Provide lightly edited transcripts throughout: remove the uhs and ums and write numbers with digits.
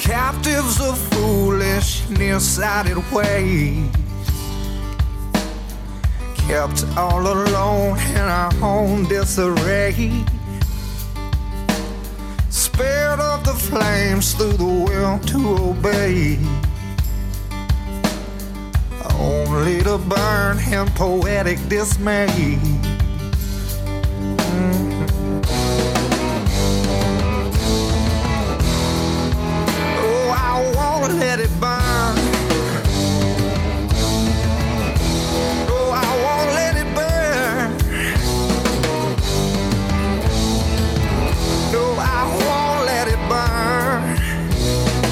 Captives of foolish, nearsighted ways, kept all alone in our own disarray, spared of the flames through the will to obey, only to burn in poetic dismay. Let it burn. Oh, I won't let it burn. No, I won't let it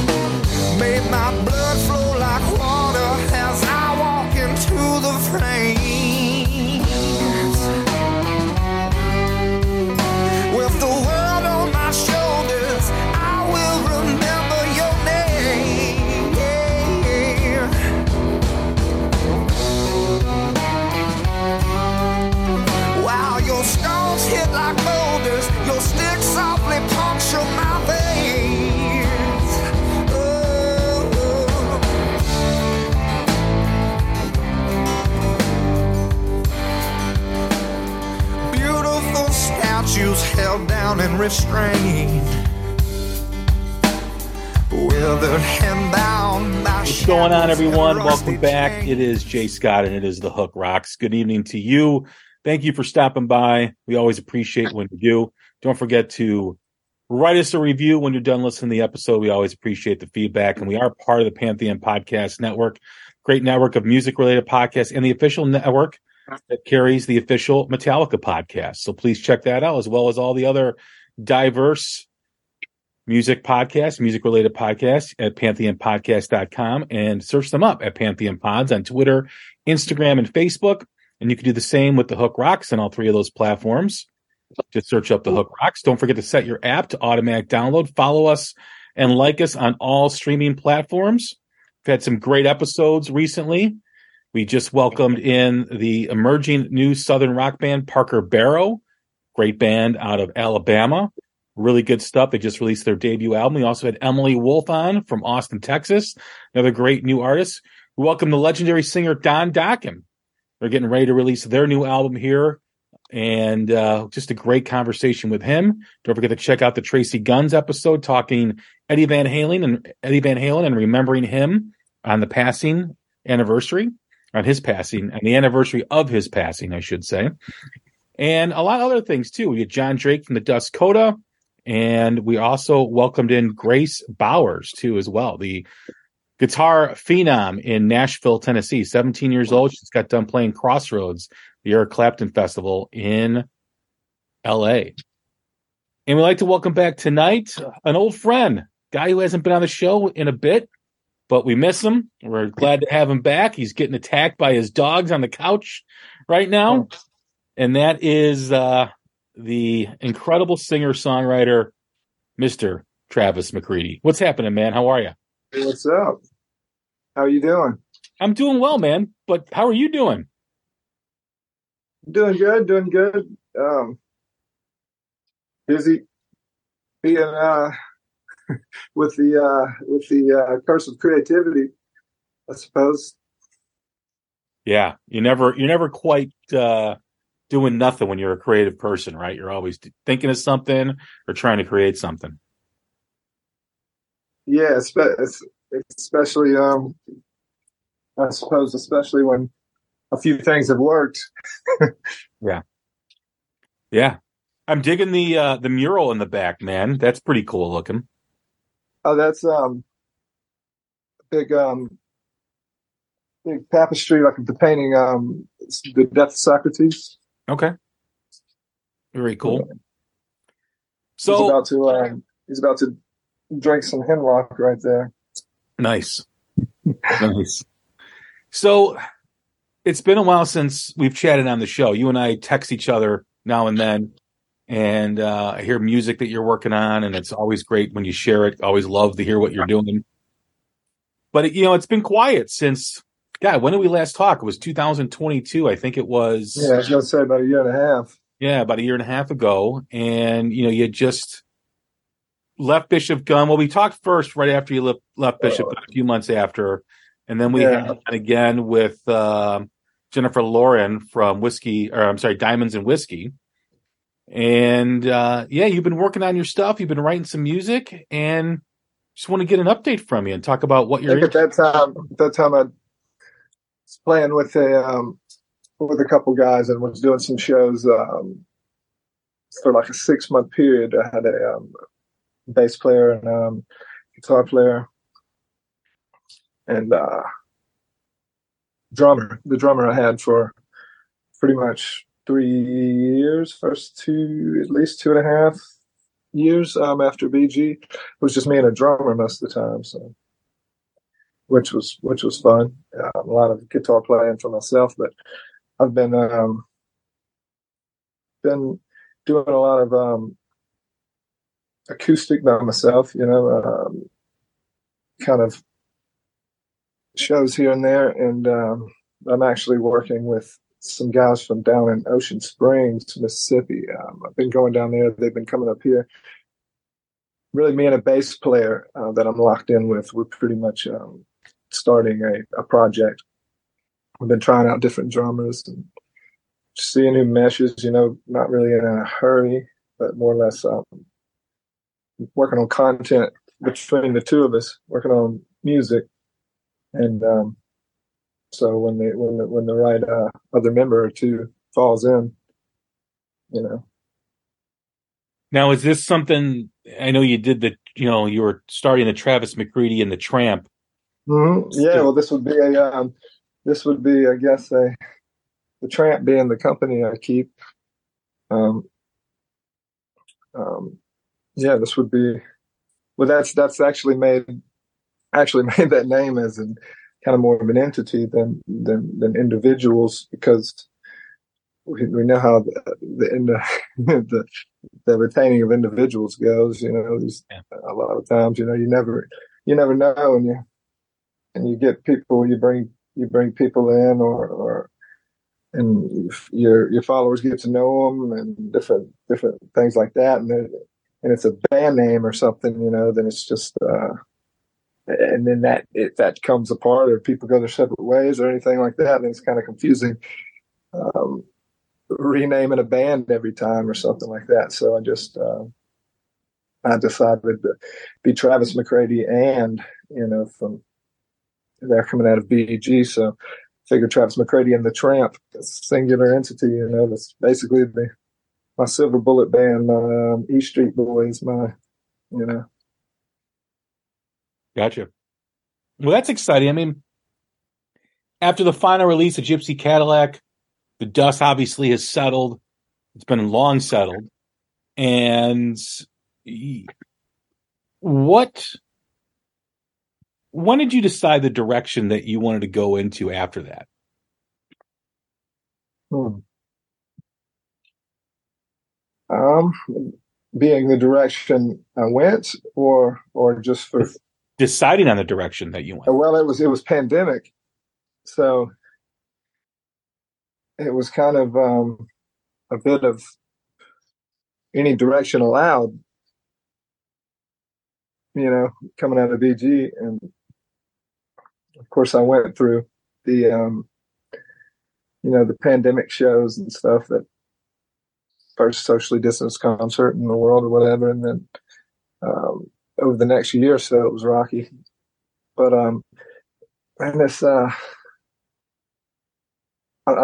burn. Make my blood flow like water as I walk into the flames. With the world on my shoulders, I will remember your name. Hit like boulders, your stick softly puncture my veins. Oh. Beautiful statues held down and restrained, withered and bound. What's going on, everyone? Welcome back. It is Jay Scott, and it is The Hook Rocks. Good evening to you. Thank you for stopping by. We always appreciate when you do. Don't forget to write us a review when you're done listening to the episode. We always appreciate the feedback. And we are part of the Pantheon Podcast Network, great network of music-related podcasts, and the official network that carries the official Metallica podcast. So please check that out, as well as all the other diverse music podcasts, music-related podcasts at pantheonpodcast.com, and search them up at Pantheon Pods on Twitter, Instagram, and Facebook. And you can do the same with The Hook Rocks on all three of those platforms. Just search up The Hook Rocks. Don't forget to set your app to automatic download. Follow us and like us on all streaming platforms. We've had some great episodes recently. We just welcomed in the emerging new Southern rock band, Parker Barrow. Great band out of Alabama. Really good stuff. They just released their debut album. We also had Emily Wolf on from Austin, Texas. Another great new artist. We welcome the legendary singer Don Dokken. They're getting ready to release their new album here, and just a great conversation with him. Don't forget to check out the Tracy Guns episode talking Eddie Van Halen and remembering him on the anniversary of his passing, I should say. And a lot of other things, too. We get John Drake from the Dust Coda, and we also welcomed in Grace Bowers, too, as well, the guitar phenom in Nashville, Tennessee, 17 years old. She just got done playing Crossroads, the Eric Clapton Festival in L.A. And we'd like to welcome back tonight an old friend, guy who hasn't been on the show in a bit, but we miss him. We're glad to have him back. He's getting attacked by his dogs on the couch right now. And that is the incredible singer-songwriter, Mr. Travis McCready. What's happening, man? How are you? What's up? How are you doing? I'm doing well, man. But how are you doing? Doing good. Busy being with the curse of creativity, I suppose. Yeah, you're never quite doing nothing when you're a creative person, right? You're always thinking of something or trying to create something. Yeah, especially, I suppose, especially when a few things have worked. Yeah. I'm digging the mural in the back, man. That's pretty cool looking. Oh, that's big tapestry, like the painting, the Death of Socrates. Okay. Very cool. Yeah. So he's about to drink some hemlock right there. Nice. Nice. So it's been a while since we've chatted on the show. You and I text each other now and then, and I hear music that you're working on, and it's always great when you share it. Always love to hear what you're doing. But it's been quiet since, God, when did we last talk? It was 2022, I think it was. Yeah, I was going to say about a year and a half. Yeah, about a year and a half ago. And, you just left Bishop Gunn. Well, we talked first right after you left Bishop Gunn, a few months after. And then we had it again with Jennifer Lauren from Diamonds and Whiskey. And, you've been working on your stuff. You've been writing some music. And just want to get an update from you and talk about what you're interested in. At that time, I was playing with a couple guys and was doing some shows for like a 6-month period. I had a bass player and guitar player and drummer. The drummer I had for pretty much 3 years, at least 2.5 years after BG. It was just me and a drummer most of the time, so which was fun. A lot of guitar playing for myself, but I've been doing a lot of acoustic by myself, kind of shows here and there. And I'm actually working with some guys from down in Ocean Springs, Mississippi. I've been going down there. They've been coming up here. Really, me and a bass player that I'm locked in with, we're pretty much starting a project. We've been trying out different drummers and just seeing who meshes, not really in a hurry, but more or less working on content between the two of us, working on music. And so when the right other member or two falls in, Now, is this something, I know you did you were starting the Travis McCready and the Tramp. Mm-hmm. Yeah, well, this would be I guess, the Tramp being the company I keep. This would be, well, that's actually made that name as in kind of more of an entity than individuals, because we know how the retaining of individuals goes. A lot of times, you never know, and you get people, you bring people in, or and your followers get to know them and different things like that, and it's a band name or something, then it's just and then that if that comes apart or people go their separate ways or anything like that, then it's kind of confusing renaming a band every time or something like that. So I just I decided to be Travis McCready, and from they're coming out of BG, so figure Travis McCready and the Tramp, a singular entity, that's basically my Silver Bullet band, my E Street Boys, my. Gotcha. Well, that's exciting. I mean, after the final release of Gypsy Cadillac, the dust obviously has settled. It's been long settled. And when did you decide the direction that you wanted to go into after that? Being the direction I went, or just for deciding on the direction that you went. Well, it was pandemic, so it was kind of a bit of any direction allowed, coming out of BG. And of course, I went through the, the pandemic shows and stuff, that first socially distanced concert in the world or whatever. And then over the next year or so, it was rocky. But I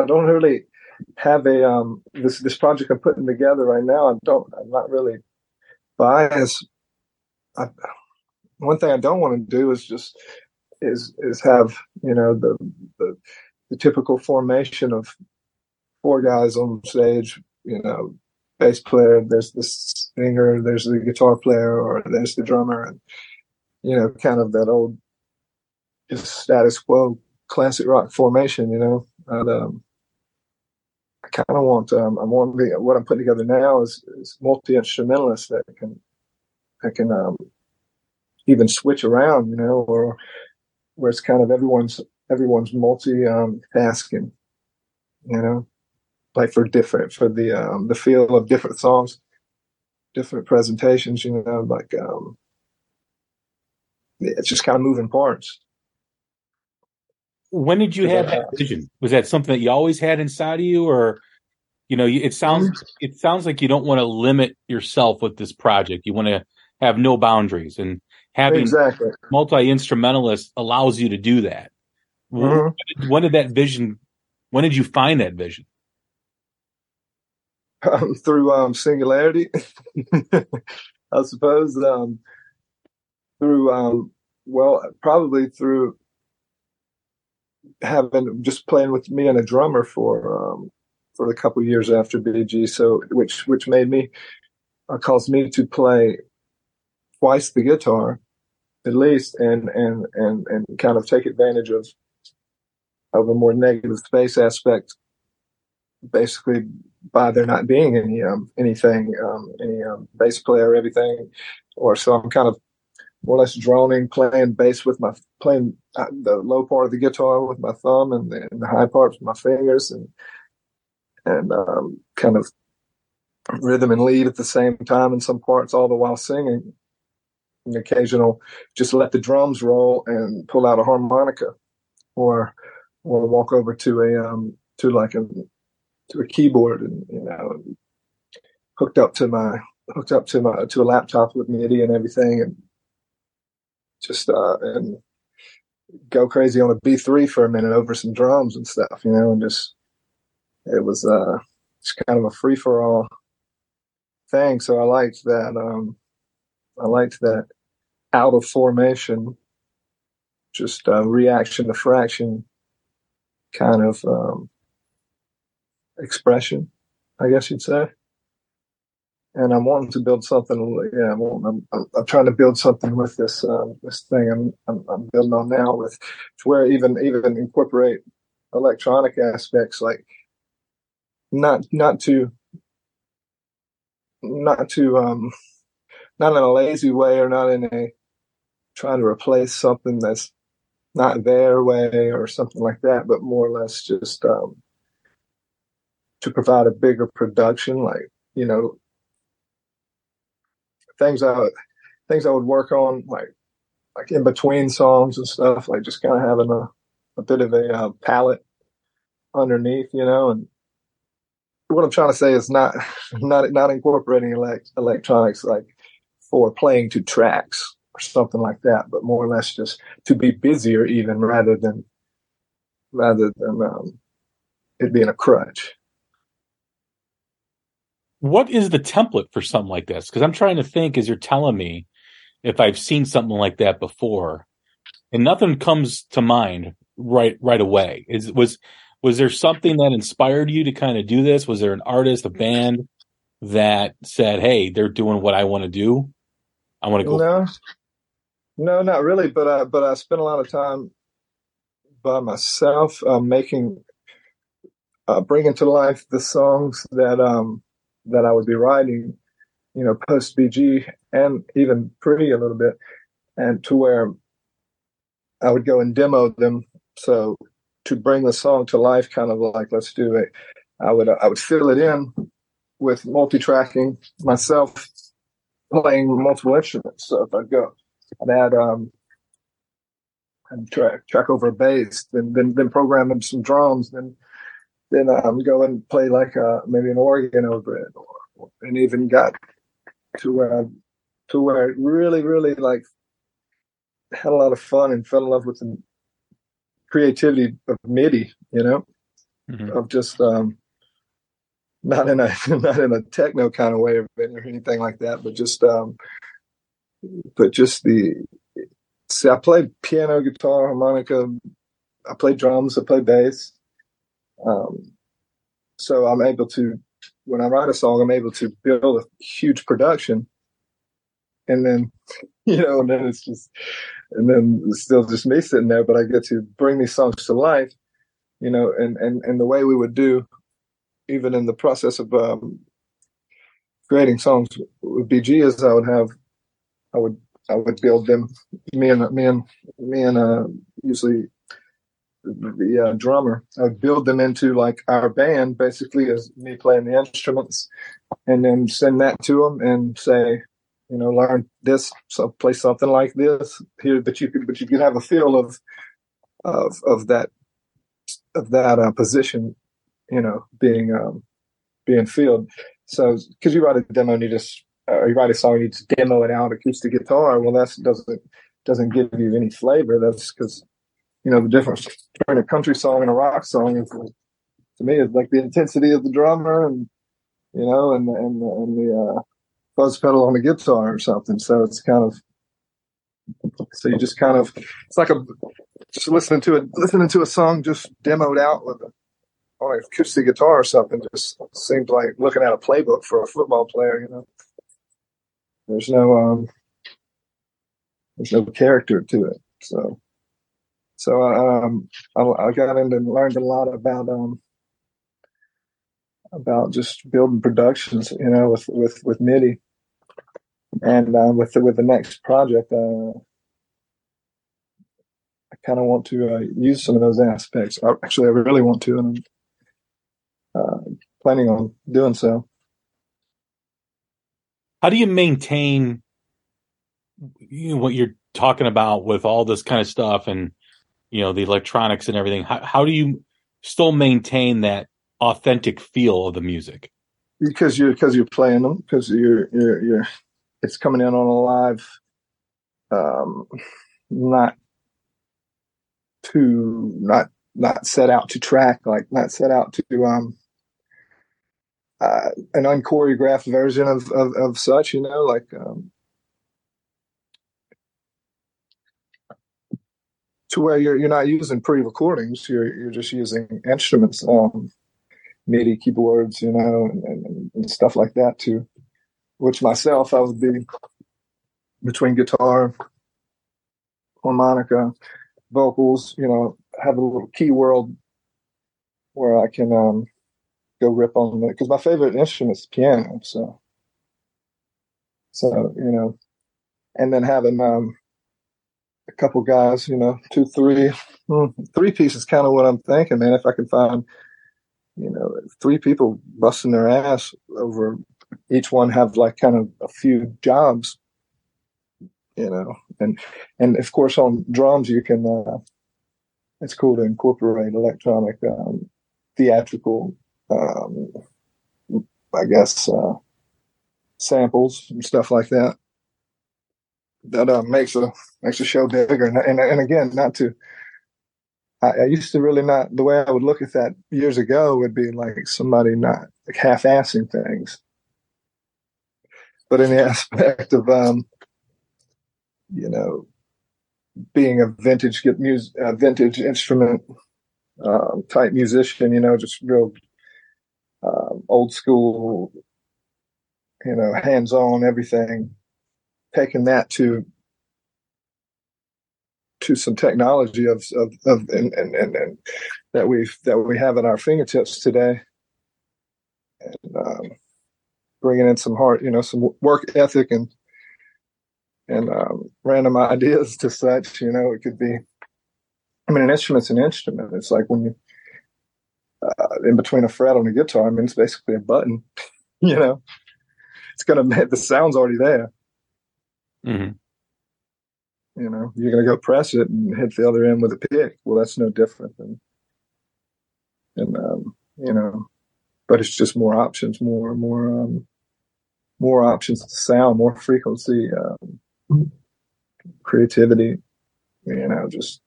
don't really have a this project I'm putting together right now. I'm not really biased. One thing I don't want to do is have, you know, the typical formation of four guys on stage, you know, bass player, there's the singer, there's the guitar player, or there's the drummer, and, you know, kind of that old just status quo classic rock formation, you know. And I kind of want what I'm putting together now is multi-instrumentalists that can even switch around, you know, or where it's kind of everyone's multi-tasking, you know, like for the feel of different songs, different presentations, you know, like it's just kind of moving parts. When did you have that vision? Was that something that you always had inside of you, or, you know, it sounds like you don't want to limit yourself with this project. You want to have no boundaries, and having multi-instrumentalists allows you to do that. Mm-hmm. When did you find that vision? Through singularity, I suppose. Probably through having just playing with me and a drummer for a couple of years after BG. So which made me caused me to play twice the guitar, at least, and kind of take advantage of a more negative space aspect, basically. By there not being any bass player or everything, or so I'm kind of more or less droning, playing the low part of the guitar with my thumb and the high parts with my fingers, and kind of rhythm and lead at the same time in some parts, all the while singing. An occasional, just let the drums roll and pull out a harmonica, or walk over to a keyboard, and, you know, hooked up to a laptop with MIDI and everything, and just and go crazy on a B3 for a minute over some drums and stuff, you know, and just it was just kind of a free for all thing. So I liked that. I liked that out of formation, just reaction to fraction kind of. Expression, I guess you'd say, and I'm wanting to build something. Yeah, I'm trying to build something with this thing I'm building on now, with to where even incorporate electronic aspects, like not to not in a lazy way, or not in a trying to replace something that's not their way or something like that, but more or less just. To provide a bigger production, like, you know, things I would work on, like in between songs and stuff, like just kind of having a bit of a palette underneath, you know. And what I'm trying to say is not incorporating electronics like for playing to tracks or something like that, but more or less just to be busier, even rather than it being a crutch. What is the template for something like this? Because I'm trying to think, as you're telling me, if I've seen something like that before, and nothing comes to mind right away. Was there something that inspired you to kind of do this? Was there an artist, a band that said, "Hey, they're doing what I want to do. I want to go"? No, not really. But I spent a lot of time by myself bringing to life the songs that I would be writing, you know, post BG and even pre a little bit, and to where I would go and demo them. So to bring the song to life, kind of like, let's do it. I would fill it in with multi-tracking myself, playing multiple instruments. So if I'd track over a bass, then program some drums, then I'm going and play like maybe an organ over it, and even got to where it really, really like had a lot of fun and fell in love with the creativity of MIDI, you know, mm-hmm. of just not in a techno kind of way or anything like that, but I played piano, guitar, harmonica, I play drums, I play bass. So I'm able to, when I write a song, I'm able to build a huge production, and then it's just, and then it's still just me sitting there, but I get to bring these songs to life, and the way we would do, even in the process of creating songs with BG, is I would build them. Me and usually the drummer, I would build them into like our band, basically, as me playing the instruments, and then send that to them and say, learn this, so play something like this here, but you could have a feel of that position, being filled. So, because you write a demo and you write a song, you just demo it out acoustic guitar. Well, that doesn't give you any flavor. That's because, the difference between a country song and a rock song is, to me, is like the intensity of the drummer and the fuzz pedal on the guitar or something. So it's kind of it's like just listening to a song just demoed out with on an acoustic guitar or something. Just seems like looking at a playbook for a football player. There's no character to it. So I got into and learned a lot about just building productions, with MIDI, and with the next project, I kind of want to use some of those aspects. I really want to, and I'm planning on doing so. How do you maintain what you're talking about with all this kind of stuff and, the electronics and everything? How do you still maintain that authentic feel of the music? Because you're playing them, because you're it's coming in on a live, not set out to track, like not set out to an unchoreographed version of such, to where you're not using pre-recordings, you're just using instruments, MIDI keyboards, and stuff like that too. Which myself, I would be between guitar, harmonica, vocals. Have a little key world where I can go rip on it, because my favorite instrument is piano. So and then having a couple guys, three piece is kind of what I'm thinking, man. If I can find, three people busting their ass over, each one have like kind of a few jobs, and of course on drums you can, it's cool to incorporate electronic, theatrical, I guess, samples and stuff like that. That makes a show bigger, and again, not to. I used to really not. The way I would look at that years ago would be like somebody not like half-assing things, but in the aspect of being a vintage instrument type musician, just real old school, hands-on everything, taking that to some technology of that we have at our fingertips today, and bringing in some heart, some work ethic and random ideas to such. It could be. I mean, an instrument's an instrument. It's like when you in between a fret on a guitar. I mean, it's basically a button. It's gonna, the sound's already there. Mm-hmm. You're going to go press it and hit the other end with a pick. Well, that's no different but it's just more options, more options to sound, more frequency, creativity, just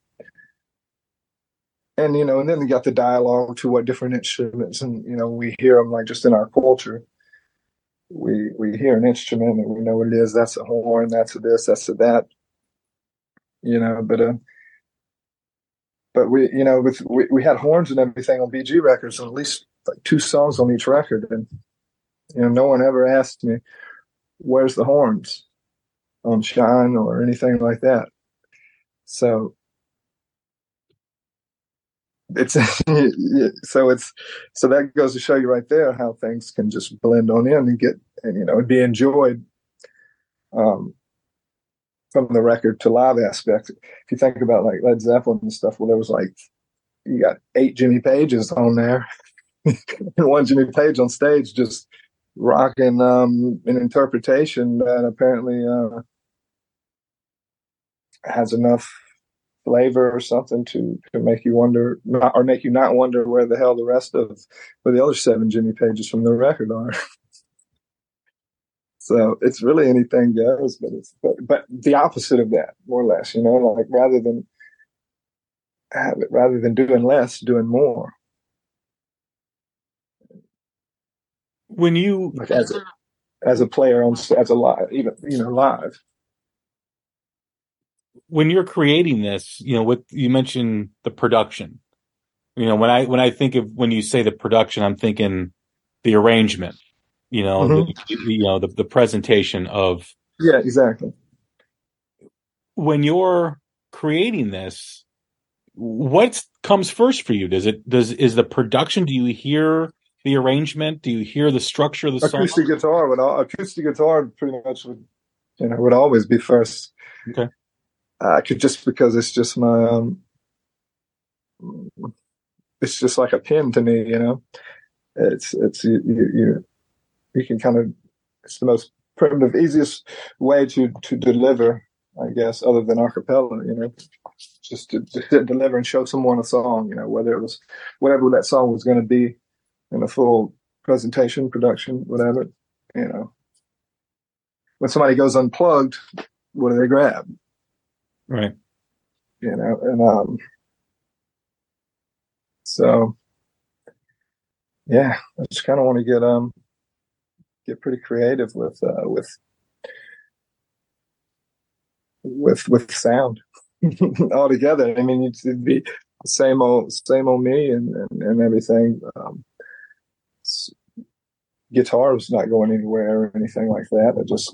And, you know, and then you got the dialogue to what different instruments, and, you know, we hear them like just in our culture. We hear an instrument and we know what it is. That's a horn, that's a this, that's a that, you know, but we, you know, we had horns and everything on BG records, and at least like two songs on each record. And, you know, no one ever asked me, where's the horns on Shine or anything like that. So so that goes to show you right there how things can just blend on in and get, and, you know, be enjoyed from the record to live aspect. If you think about like Led Zeppelin and stuff, well, there was like, you got 8 Jimmy Pages on there and one Jimmy Page on stage just rocking an interpretation that apparently has enough flavor or something to make you wonder, or make you not wonder where the hell the rest of, where the other 7 Jimmy Pages from the record are. So it's really anything goes, but the opposite of that, more or less, you know, like rather than doing less, doing more. When you, like as a player on, as a live, even, you know, live. When you're creating this, you know, what you mentioned, the production, you know, when I think of, when you say the production, I'm thinking the arrangement, you know, mm-hmm. the presentation of. Yeah, exactly. When you're creating this, what comes first for you? Is the production, do you hear the arrangement? Do you hear the structure of the song? Acoustic guitar pretty much would always be first. Okay. I could, just because it's just my, it's just like a pen to me, you know. It's you can kind of, it's the most primitive, easiest way to deliver, I guess, other than a cappella, you know, just to deliver and show someone a song, you know, whether it was whatever that song was going to be in a full presentation, production, whatever, you know. When somebody goes unplugged, what do they grab? Right. You know, and so yeah, I just kind of want to get pretty creative with sound altogether. I mean, it'd be the same old me and everything. Guitar was not going anywhere or anything like that. It just,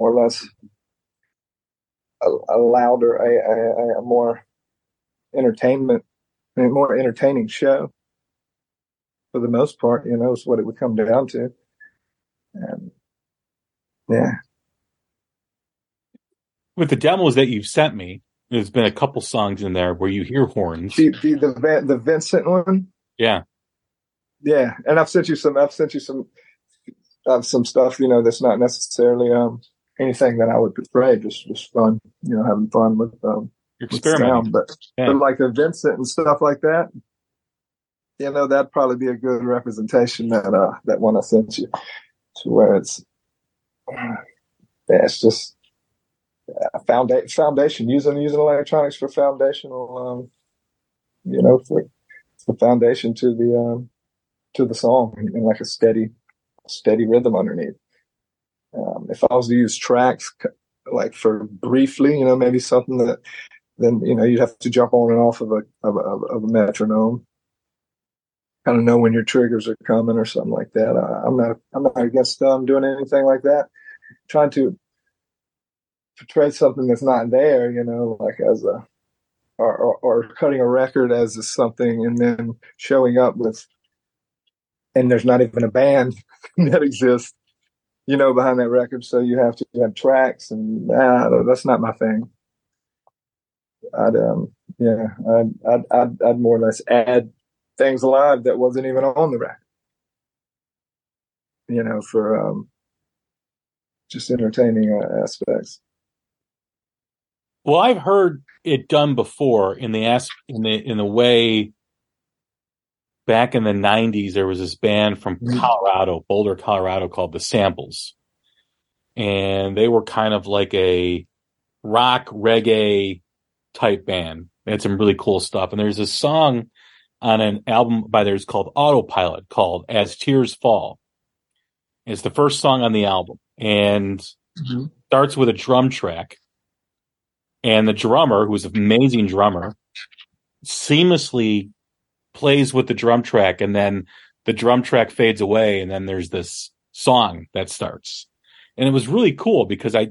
more or less a louder, a more entertainment, I mean, more entertaining show for the most part, you know, is what it would come down to. And yeah. With the demos that you've sent me, there's been a couple songs in there where you hear horns. The Vincent one? Yeah. Yeah. And I've sent you some stuff, you know, that's not necessarily, anything that I would portray, just fun, you know, having fun with sound, but like the Vincent and stuff like that, you know, that'd probably be a good representation, that one I sent you, to where it's, yeah, it's just foundation, using electronics for foundational, you know, for the foundation to the song, and like a steady rhythm underneath. If I was to use tracks, like for briefly, you know, maybe something that, then, you know, you'd have to jump on and off of a metronome. Kind of know when your triggers are coming or something like that. I'm not against doing anything like that. Trying to portray something that's not there, you know, like as a, or cutting a record as something, and then showing up with, and there's not even a band that exists, you know, behind that record. So you have to have tracks, and that's not my thing. I'd more or less add things live that wasn't even on the record, you know, for just entertaining aspects. Well, I've heard it done before in the way. Back in the 90s, there was this band from Colorado, Boulder, Colorado, called The Samples. And they were kind of like a rock reggae type band. They had some really cool stuff. And there's a song on an album by theirs called Autopilot called As Tears Fall. It's the first song on the album and starts with a drum track. And the drummer, who's an amazing drummer, seamlessly plays with the drum track, and then the drum track fades away, and then there's this song that starts. And it was really cool because I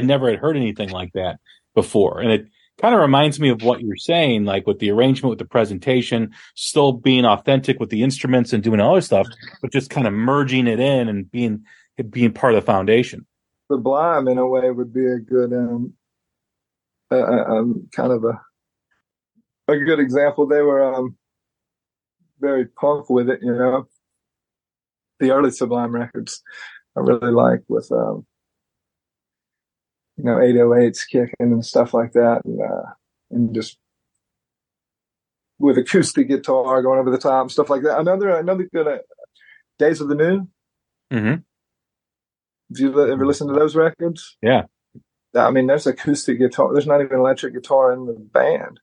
never had heard anything like that before. And it kind of reminds me of what you're saying, like with the arrangement, with the presentation, still being authentic with the instruments and doing all this stuff, but just kind of merging it in and being part of the foundation. Sublime, in a way, would be a good kind of a good example. They were very punk with it, you know. The early Sublime records I really like, with 808s kicking and stuff like that, and just with acoustic guitar going over the top and stuff like that. Another good Days of the New. Mm-hmm. Did you ever listen to those records? Yeah. I mean, there's acoustic guitar. There's not even electric guitar in the band.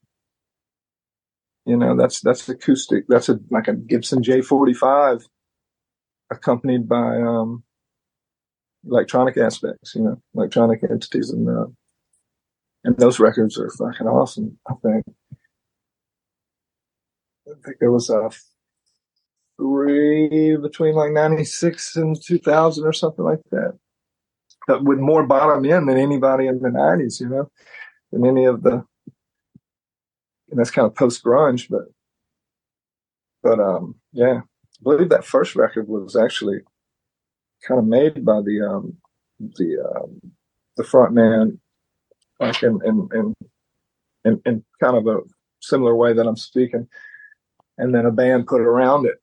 You know, that's acoustic. That's like a Gibson J45 accompanied by electronic aspects, you know, electronic entities. And those records are fucking awesome, I think. I think there was three between like 96 and 2000 or something like that. But with more bottom end than anybody in the 90s, you know, than any of the, and that's kind of post grunge, but yeah, I believe that first record was actually kind of made by the front man, like in kind of a similar way that I'm speaking, and then a band put it around it,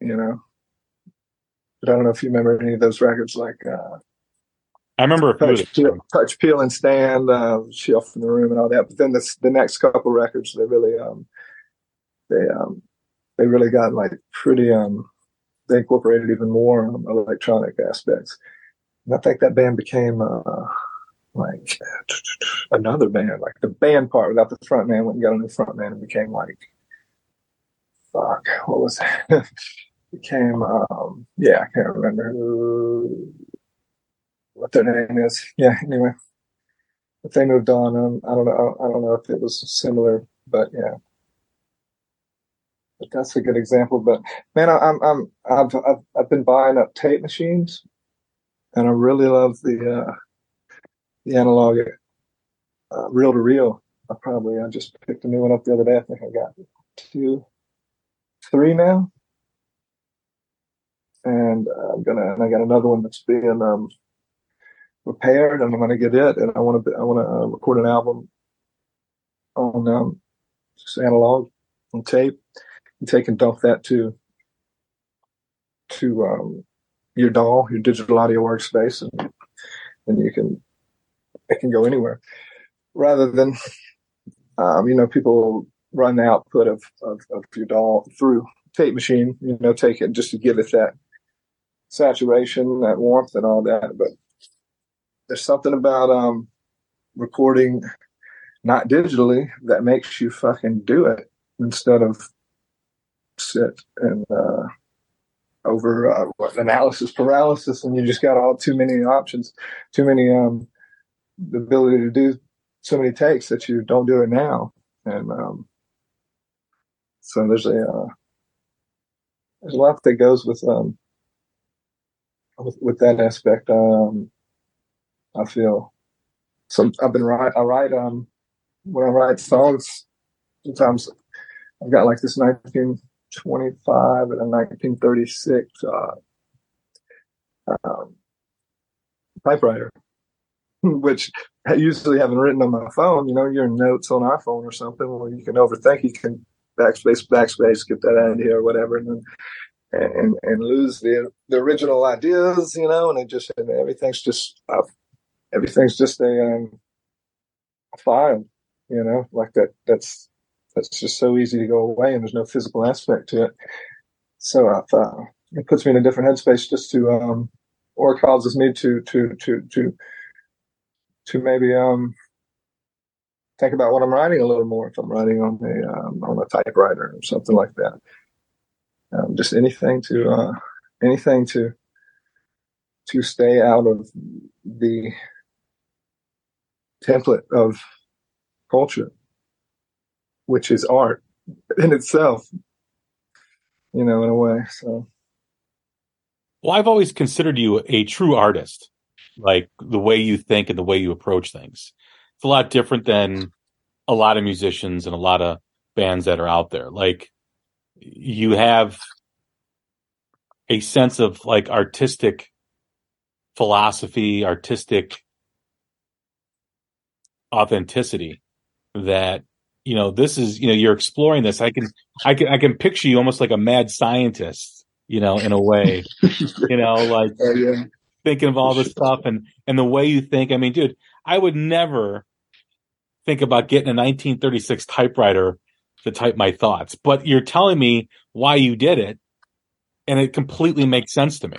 you know. But I don't know if you remember any of those records, like I remember Touch, Peel, and Stand, Shelf in the Room, and all that. But then the next couple records, they really got like pretty. They incorporated even more electronic aspects, and I think that band became like another band. Like the band part without the front man went and got a new front man and became like, fuck, what was that? Became, yeah, I can't remember what their name is. Yeah, anyway, but they moved on. I don't know if it was similar, but yeah, but that's a good example. But man, I've been buying up tape machines, and I really love the analog reel to reel. I just picked a new one up the other day. I think I got 2, 3 now. And I got another one that's being repaired, and I'm gonna get it. And I want to record an album on just analog, on tape, and take and dump that to your DAW, your digital audio workspace, and it can go anywhere. Rather than people run the output of your DAW through tape machine, you know, take it just to give it that saturation, that warmth, and all that. But there's something about recording not digitally that makes you fucking do it instead of sit and analysis paralysis, and you just got all too many options, too many the ability to do so many takes that you don't do it now. And so there's a lot that goes with that aspect. I feel some. When I write songs, sometimes I've got like this 1925 and a 1936 typewriter, which I usually haven't written on my phone. You know, your notes on iPhone or something, where you can overthink. You can backspace, get that idea or whatever, and lose the original ideas, you know, and everything's just a file, you know, like that. That's just so easy to go away, and there's no physical aspect to it. So I thought it puts me in a different headspace, just to, or causes me to maybe think about what I'm writing a little more if I'm writing on a typewriter or something like that. Just anything to stay out of the template of culture, which is art in itself, you know, in a way. So, well, I've always considered you a true artist, like the way you think and the way you approach things. It's a lot different than a lot of musicians and a lot of bands that are out there. Like, you have a sense of like artistic philosophy, artistic authenticity that, you know, this is, you know, you're exploring this. I can picture you almost like a mad scientist, you know, in a way, you know, like thinking of all this stuff and the way you think. I mean, dude, I would never think about getting a 1936 typewriter to type my thoughts, but you're telling me why you did it, and it completely makes sense to me,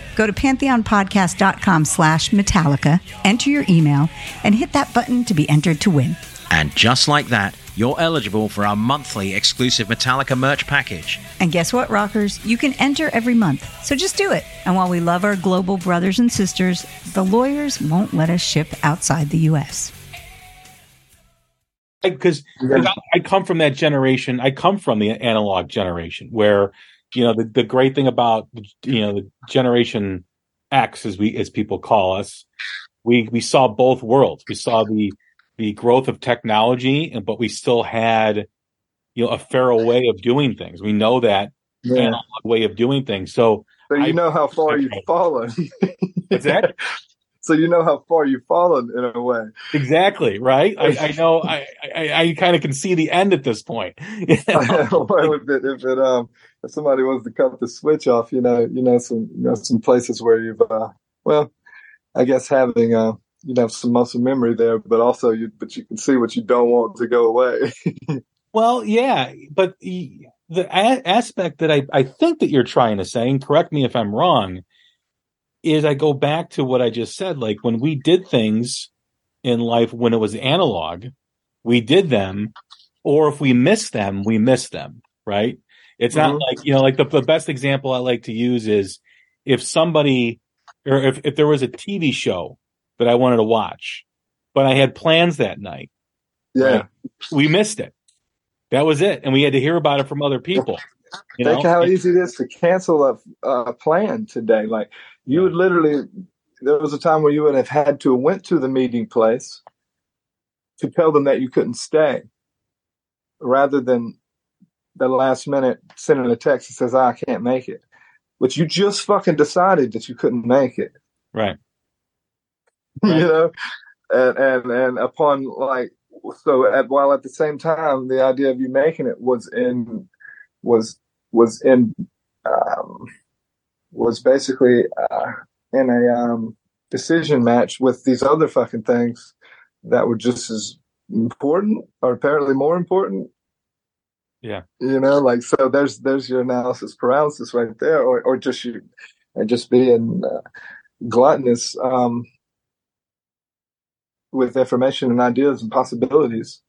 Go to pantheonpodcast.com/Metallica, enter your email, and hit that button to be entered to win. And just like that, you're eligible for our monthly exclusive Metallica merch package. And guess what, rockers? You can enter every month, so just do it. And while we love our global brothers and sisters, the lawyers won't let us ship outside the U.S. Because I come from that generation. I come from the analog generation where, you know, the great thing about, you know, the Generation X, as people call us, we saw both worlds. We saw the growth of technology, but we still had, you know, a feral way of doing things. We know that analog way of doing things. So you know how far you've fallen. Exactly. So you know how far you've fallen in a way. Exactly, right? I know. I kind of can see the end at this point. You know? If somebody wants to cut the switch off, some places where you've, I guess having some muscle memory there, but also you can see what you don't want to go away. Well, yeah, but the aspect that I think that you're trying to say, and correct me if I'm wrong, is I go back to what I just said. Like, when we did things in life, when it was analog, we did them, or if we missed them, we missed them. Right. It's not like, you know, like the best example I like to use is if somebody, or if there was a TV show that I wanted to watch, but I had plans that night. Yeah. Right? We missed it. That was it. And we had to hear about it from other people. You know? Think how easy it is to cancel a plan today. Like, you would literally, there was a time where you would have had to have went to the meeting place to tell them that you couldn't stay, rather than the last minute sending a text that says, I can't make it, which you just fucking decided that you couldn't make it. Right. Right. You know, and upon, like, so at, while at the same time, the idea of you making it was basically in a decision match with these other fucking things that were just as important, or apparently more important. Yeah. You know, like, so there's your analysis paralysis right there, or just you, and just being gluttonous with information and ideas and possibilities.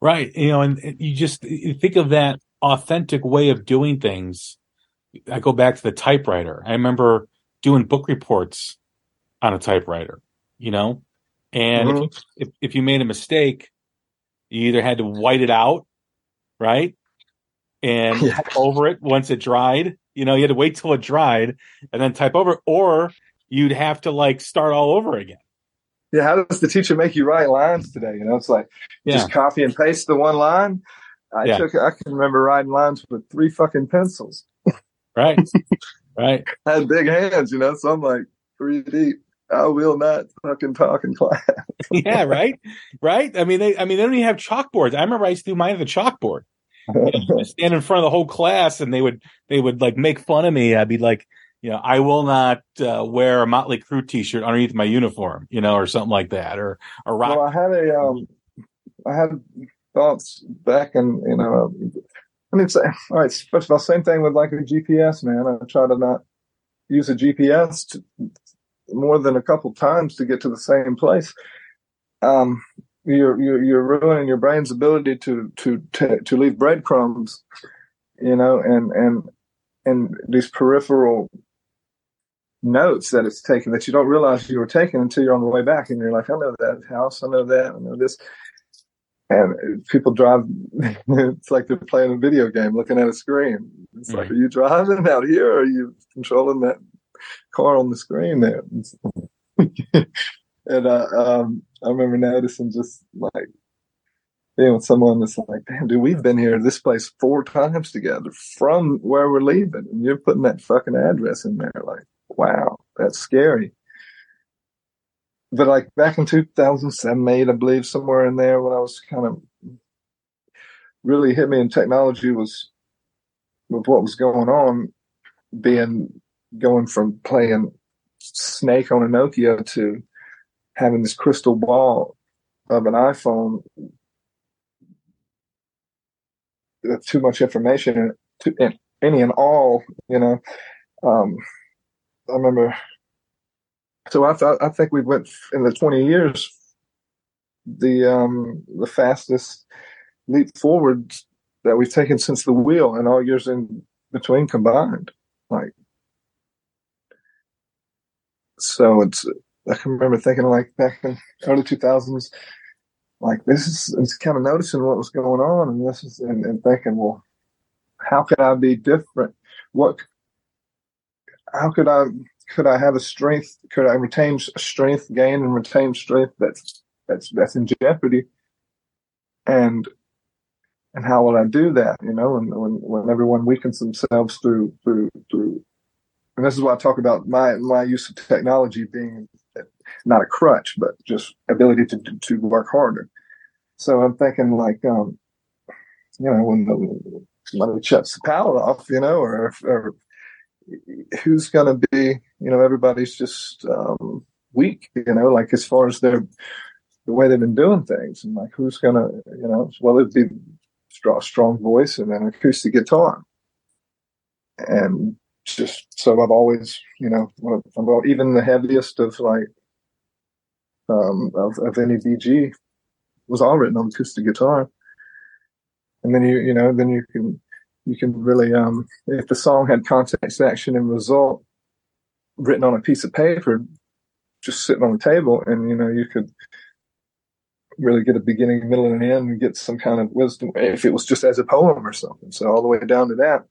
Right. You know, and you just think of that authentic way of doing things. I go back to the typewriter. I remember doing book reports on a typewriter, you know, and if you made a mistake, you either had to white it out, right, and type over it once it dried. You know, you had to wait till it dried and then type over it, or you'd have to, like, start all over again. Yeah, how does the teacher make you write lines today? You know, it's like, just copy and paste the one line. I can remember writing lines with 3 fucking pencils. Right, right. I had big hands, you know, so I'm like 3 deep. I will not fucking talk in class. Yeah, right, right. I mean, they don't even have chalkboards. I remember I used to do mine at the chalkboard. You know, stand in front of the whole class, and they would like make fun of me. I'd be like, you know, I will not wear a Motley Crue T-shirt underneath my uniform, you know, or something like that, or a rock. Well, I had thoughts back in, you know, I mean, all right. First of all, same thing with, like, a GPS, man. I try to not use a GPS more than a couple times to get to the same place. You're ruining your brain's ability to leave breadcrumbs, you know, and these peripheral notes that it's taking that you don't realize you were taking until you're on the way back, and you're like, I know that house, I know that, I know this. And people drive, it's like they're playing a video game, looking at a screen. It's like, are you driving out here, or are you controlling that car on the screen there? And I remember noticing, just like being with someone that's like, damn, dude, we've been here this place 4 times together from where we're leaving, and you're putting that fucking address in there. Like, wow, that's scary. But, like, back in 2007, 2008, I believe, somewhere in there, when I was kind of really hit me in technology, was with what was going on, going from playing Snake on a Nokia to having this crystal ball of an iPhone with too much information in any and all, you know. I remember. So I think we went in the 20 years, the fastest leap forward that we've taken since the wheel, and all years in between combined. Like, so I can remember thinking, like, back in early 2000s, like, it's kind of noticing what was going on, and and thinking, well, how could I be different? How could I? Could I have a strength? Could I retain strength, gain and retain strength that's in jeopardy? And how will I do that? You know, and when everyone weakens themselves through, and this is why I talk about my use of technology being not a crutch, but just ability to work harder. So I'm thinking, like, you know, when we shut the pallet off, you know, or who's going to be, you know, everybody's just weak, you know, like, as far as the way they've been doing things, and, like, who's going to, you know, well, it'd be strong voice and an acoustic guitar, and just so I've always, you know, even the heaviest of like of any BG was all written on acoustic guitar. And then you can really if the song had context, action, and result written on a piece of paper, just sitting on the table, and you know you could really get a beginning, middle, and end, and get some kind of wisdom if it was just as a poem or something. So all the way down to that.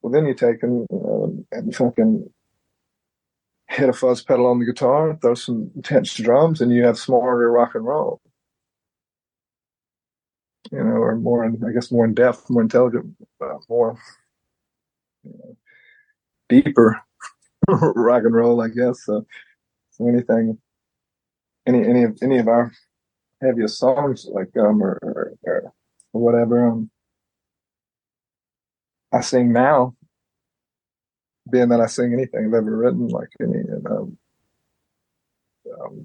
Well, then you take and fucking hit a fuzz pedal on the guitar, throw some intense drums, and you have smarter rock and roll. You know, or more in depth, more intelligent, more deeper rock and roll, I guess. So anything, any of our heaviest songs, like or whatever, I sing now. Being that I sing anything I've ever written, like any,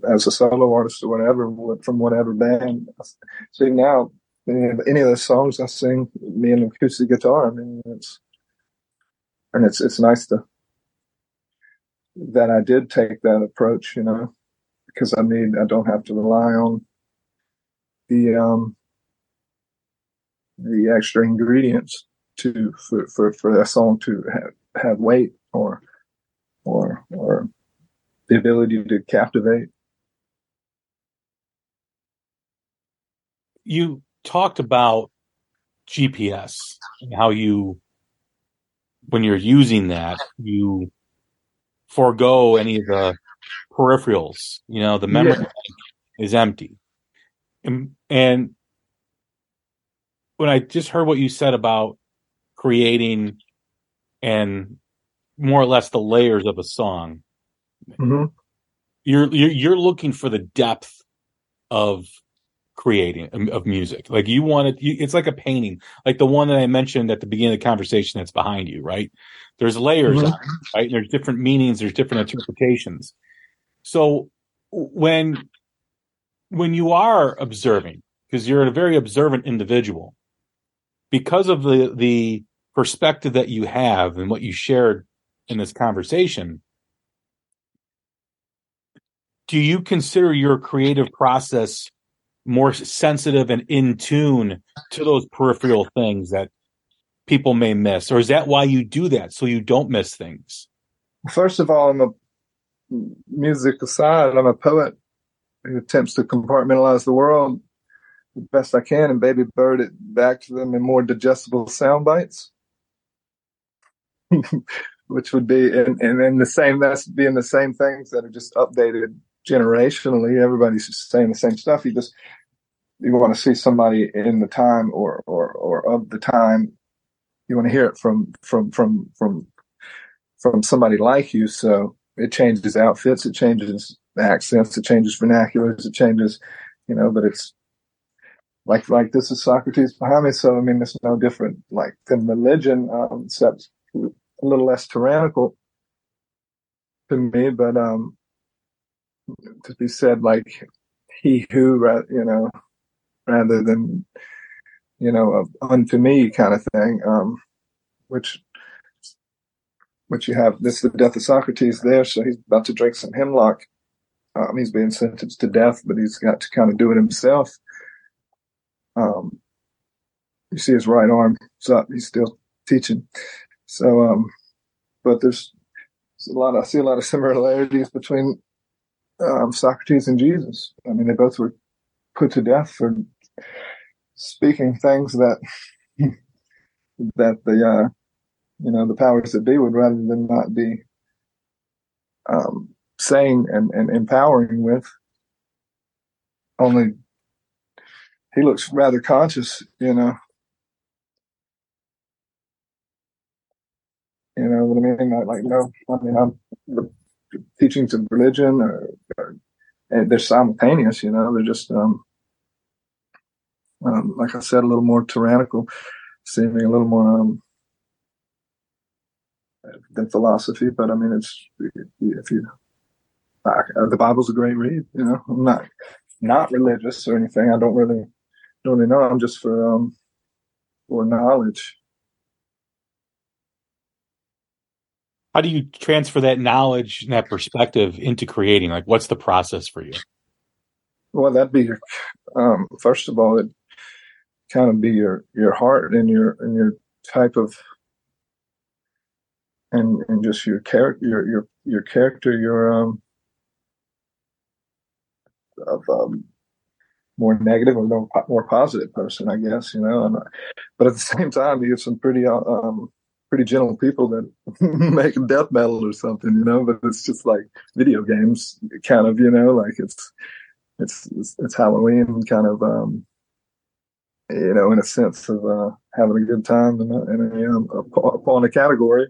as a solo artist or whatever, from whatever band, I sing now. Any of those songs I sing, me and acoustic guitar. I mean, it's nice that I did take that approach, you know, because I don't have to rely on the extra ingredients for that song to have weight or the ability to captivate. You talked about GPS and how when you're using that, you forego any of the peripherals. You know, the memory is empty. And when I just heard what you said about creating and more or less the layers of a song, mm-hmm. you're looking for the depth of creating of music. Like you want it, it's like a painting, like the one that I mentioned at the beginning of the conversation that's behind you, right? There's layers, mm-hmm. on it, right? There's different meanings, there's different interpretations. So when you are observing, because you're a very observant individual, because of the perspective that you have and what you shared in this conversation, do you consider your creative process more sensitive and in tune to those peripheral things that people may miss? Or is that why you do that, so you don't miss things? First of all, music aside, I'm a poet who attempts to compartmentalize the world the best I can and baby bird it back to them in more digestible sound bites, which would be, and the same, that's being the same things that are just updated generationally. Everybody's just saying the same stuff. You want to see somebody in the time or of the time. You want to hear it from somebody like you. So it changes outfits, it changes accents, it changes vernaculars, it changes, you know, but it's like this is Socrates behind me. So I mean, it's no different like than religion, except a little less tyrannical to me, but to be said like he who, you know, rather than, you know, unto me kind of thing, which you have, this is the death of Socrates there. So he's about to drink some hemlock. He's being sentenced to death, but he's got to kind of do it himself. You see his right arm is up. He's still teaching. So, but there's I see a lot of similarities between Socrates and Jesus. I mean, they both were put to death for speaking things that the you know, the powers that be would rather than not be saying and empowering with. Only he looks rather conscious, you know. You know what I mean? The teachings of religion or they're simultaneous, you know, they're just like I said, a little more tyrannical, seeming a little more than philosophy. But I mean, it's the Bible's a great read, you know. I'm not religious or anything. I don't really know. I'm just for knowledge. how do you transfer that knowledge and that perspective into creating? Like, what's the process for you? Well, that'd be your, first of all, it'd kind of be your heart and your type of, and just your character, your character, your more negative or more positive person, I guess, you know. And, but at the same time, you have some pretty gentle people that make death metal or something, you know. But it's just like video games, kind of, you know. Like it's Halloween, kind of, you know, in a sense of having a good time upon a category,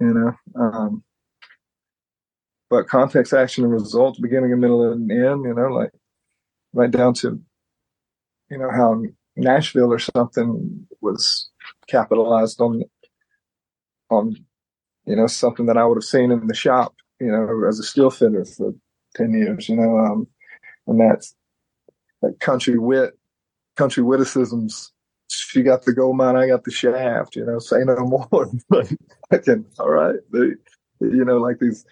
you know. But context, action, and results, beginning, and middle, and end, you know, like. Right down to, you know, how Nashville or something was capitalized on, you know, something that I would have seen in the shop, you know, as a steel fitter for 10 years, you know, and that's like country witticisms. She got the gold mine, I got the shaft, you know, say no more. But fucking, all right. You know, like these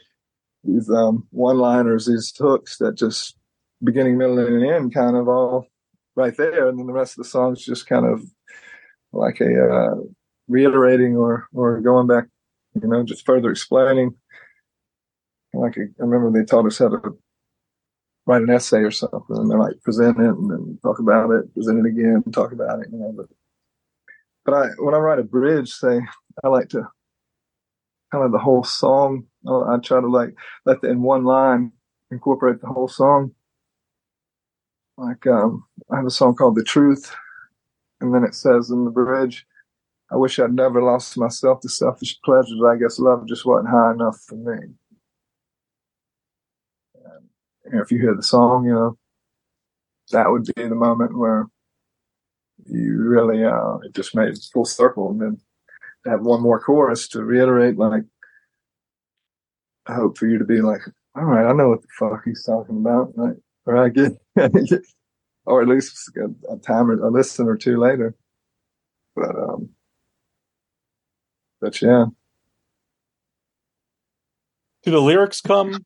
one-liners, these hooks that just, beginning, middle, and end, kind of all right there, and then the rest of the song's just kind of like a reiterating or going back, you know, just further explaining. Like I remember they taught us how to write an essay or something, and they're like present it and then talk about it, present it again, talk about it, you know. But when I write a bridge, say I like to kind of the whole song. I try to like let in one line incorporate the whole song. Like, I have a song called The Truth, and then it says in the bridge, I wish I'd never lost myself to selfish pleasures. I guess love just wasn't high enough for me. And if you hear the song, you know, that would be the moment where you really, it just made full circle. And then have one more chorus to reiterate, like, I hope for you to be like, all right, I know what the fuck he's talking about. Like, or I get, or at least a time or a listen or two later. But yeah. Do the lyrics come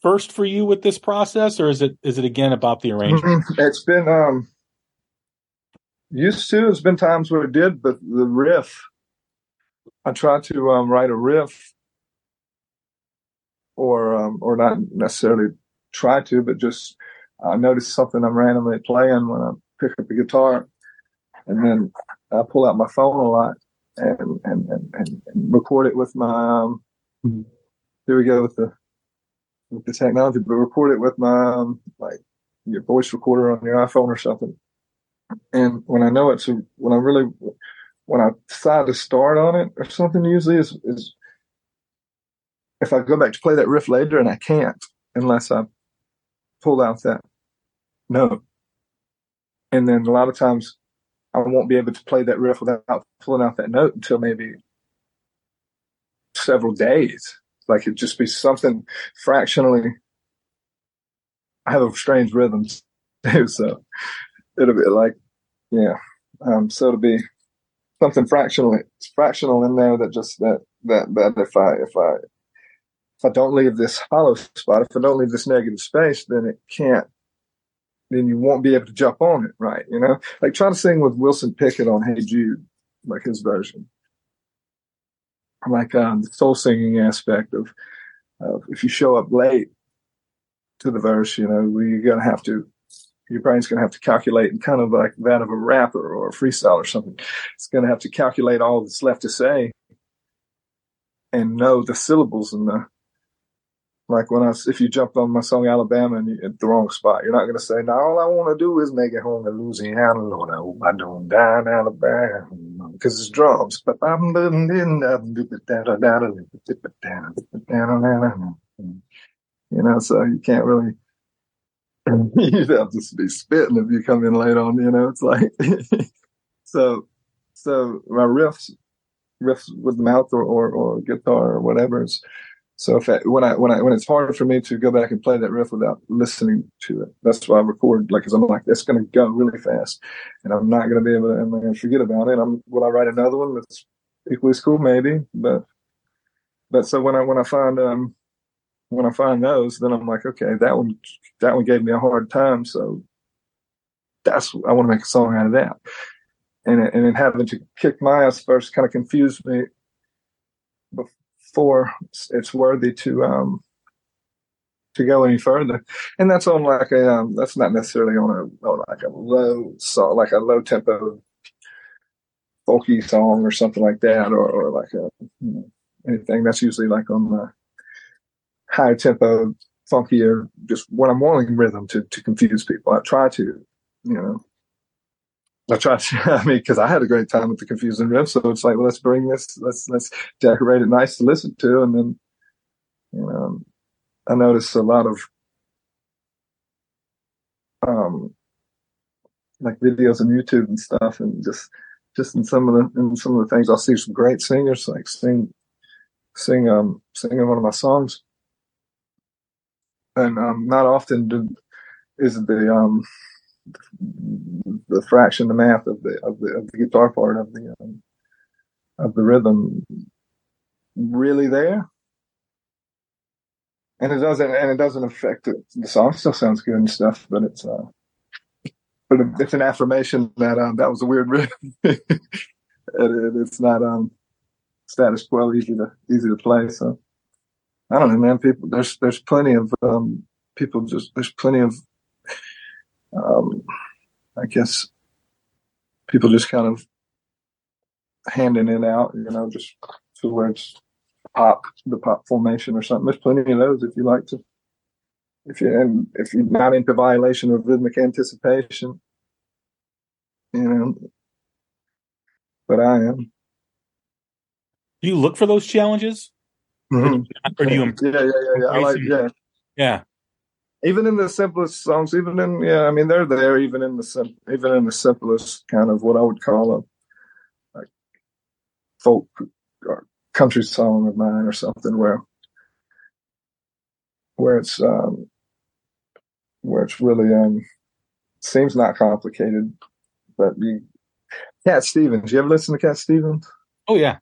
first for you with this process, or is it again about the arrangement? It's been used to. There's been times where it did, but the riff. I try to write a riff, or not necessarily. Try to, but just I notice something I'm randomly playing when I pick up the guitar, and then I pull out my phone a lot and record it with my here we go with the technology, but record it with my like your voice recorder on your iPhone or something. And when I know it's when I decide to start on it or something, usually is if I go back to play that riff later and I can't unless I pull out that note. And then a lot of times I won't be able to play that riff without pulling out that note until maybe several days. Like it'd just be something fractionally. I have a strange rhythm too, so it'll be like, yeah. So it'll be something fractional in there that just that if I don't leave this hollow spot, if I don't leave this negative space, then you won't be able to jump on it, right? You know, like trying to sing with Wilson Pickett on Hey Jude, like his version. Like the soul singing aspect of if you show up late to the verse, you know, your brain's going to have to calculate, and kind of like that of a rapper or a freestyle or something. It's going to have to calculate all that's left to say and know the syllables and the. Like if you jumped on my song Alabama and you're at the wrong spot, you're not going to say, now all I want to do is make it home to Louisiana, Lord, I hope I don't die in Alabama, because it's drums. You know, so you can't really, you'd have to be spitting if you come in late on, you know, it's like, so my riffs with the mouth or guitar or whatever. So when it's harder for me to go back and play that riff without listening to it, that's why I record. Like, 'cause I'm like, that's going to go really fast, and I'm not going to be able to. I'm going to forget about it. Will I write another one that's equally as cool, maybe? But But so when I find those, then I'm like, okay, that one gave me a hard time. So I want to make a song out of that. And having to kick my ass first kind of confused me before it's worthy to go any further. And that's on like a that's not necessarily on like a low song, like a low tempo folky song or something like that, or like a anything. That's usually like on the high tempo, funkier, just when I'm wanting rhythm to confuse people. Because I had a great time with the confusing riff, so it's like, well, let's bring this, let's decorate it nice to listen to. And then, I noticed a lot of, like videos on YouTube and stuff, and just in some of the things, I'll see some great singers like singing one of my songs. And, not often is the fraction, the math of the guitar part of the rhythm really there, and it doesn't affect it. The song still sounds good and stuff, but it's an affirmation that that was a weird rhythm. it's not status quo, easy to play. So I don't know, man. People, there's plenty of people. Just there's plenty of. I guess people just kind of handing it out, just to where it's the pop formation or something. There's plenty of those if you're not into violation of rhythmic anticipation, but I am. Do you look for those challenges? Mm-hmm. Or do you? Yeah. I like, yeah. Yeah. Even in the simplest songs, they're there. Even in the simplest kind of what I would call a folk or country song of mine or something, where it's really seems not complicated, but Cat Stevens. You ever listen to Cat Stevens? Oh yeah.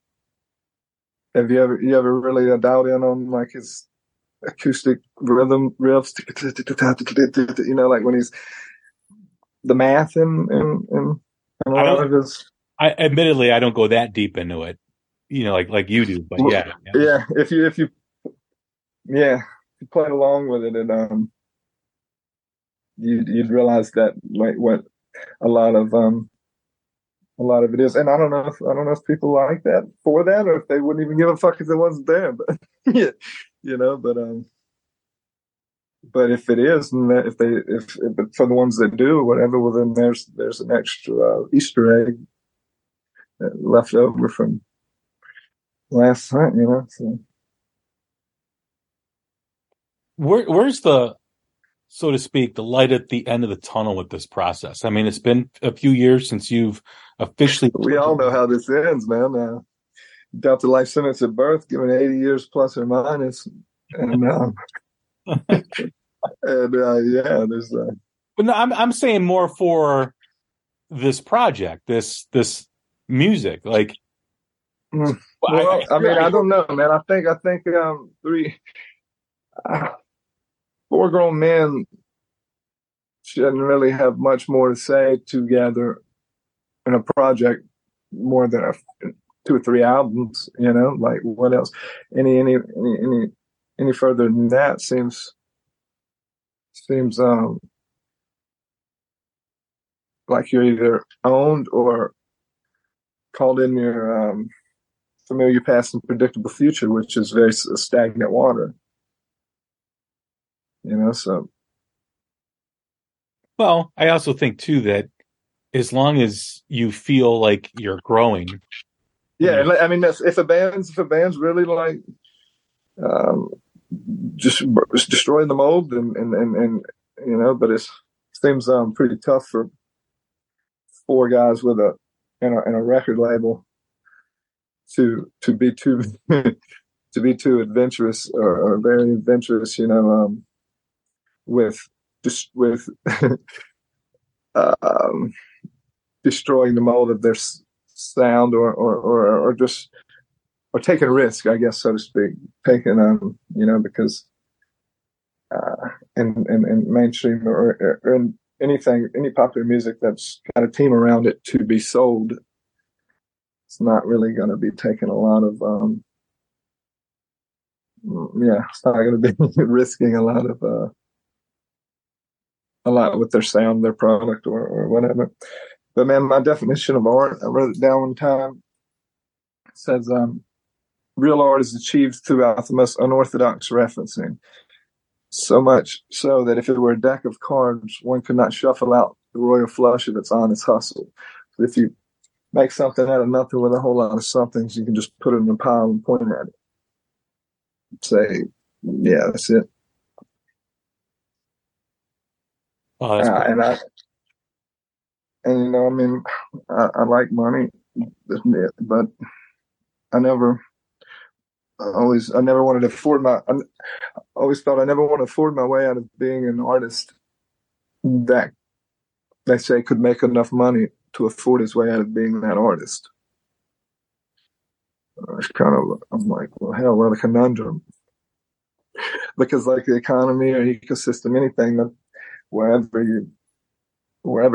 Have you ever really dialed in on like his acoustic rhythm riffs, like when he's the math in a lot of his. Admittedly, I don't go that deep into it, like you do. But yeah. If you played along with it, and you'd realize that like what a lot of it is. And I don't know if people like that for that, or if they wouldn't even give a fuck if it wasn't there. But yeah. But if it is, and if for the ones that do, whatever, well then there's an extra Easter egg left over from last night, So. Where's the, so to speak, the light at the end of the tunnel with this process? I mean, it's been a few years since you've officially. We all know how this ends, man. Dealt the life sentence at birth, given 80 years plus or minus, and there's that. But no, I'm saying more for this project, this music. Like, I don't know, man. I think 4 grown men shouldn't really have much more to say together in a project more than 2 or 3 albums, like what else? Any further than that seems like you're either owned or called in your familiar past and predictable future, which is very stagnant water, so. Well, I also think too that as long as you feel like you're growing. Yeah, I mean, if a band's really like just destroying the mold, and but it seems pretty tough for 4 guys with in a record label to be too to be too adventurous or very adventurous, with destroying the mold of their sound, or just or taking a risk, I guess, so to speak, taking, because in mainstream or in anything, any popular music that's got a team around it to be sold, it's not really going to be taking a lot of, it's not going to be risking a lot with their sound, their product, or whatever. But man, my definition of art, I wrote it down one time. It says, real art is achieved throughout the most unorthodox referencing. So much so that if it were a deck of cards, one could not shuffle out the royal flush of its honest hustle. So if you make something out of nothing with a whole lot of somethings, you can just put it in a pile and point at it. Say, yeah, that's it. Oh, that's cool. I like money, but I always thought I never want to afford my way out of being an artist that they say could make enough money to afford his way out of being that artist. I'm like, well, hell, what a conundrum. Because like the economy or ecosystem, anything, wherever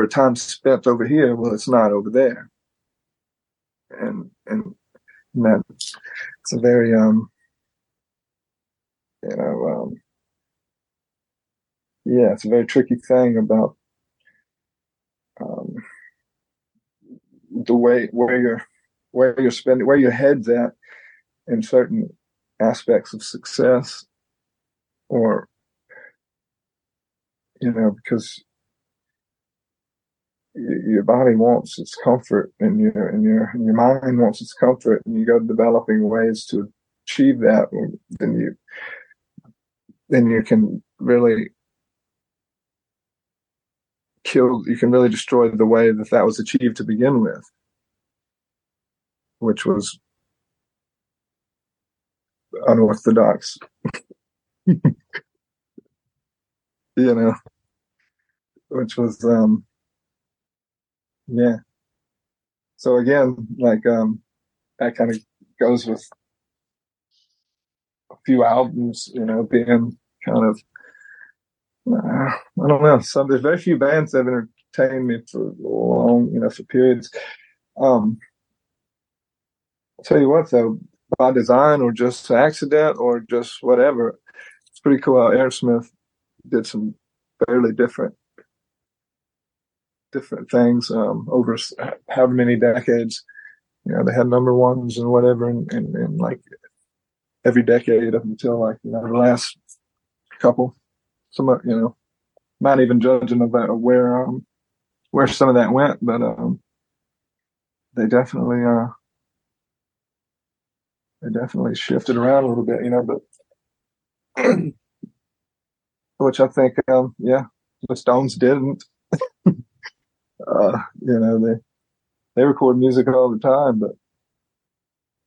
time's spent over here, well, it's not over there. And that it's a very, it's a very tricky thing about the way where you're spending, where your head's at in certain aspects of success, or because your body wants its comfort, and your mind wants its comfort, and you go developing ways to achieve that, then you can really destroy the way that was achieved to begin with, which was unorthodox. Which was, yeah. So again, like, that kind of goes with a few albums, being kind of, I don't know. So there's very few bands that have entertained me for long, for periods. I'll tell you what, though, by design or just accident or just whatever, it's pretty cool how Aerosmith did some fairly different things over how many decades. They had number ones and whatever, and like every decade up until like the last couple. Some, not even judging about where some of that went, but they definitely shifted around a little bit, but which I think, the Stones didn't. They record music all the time, but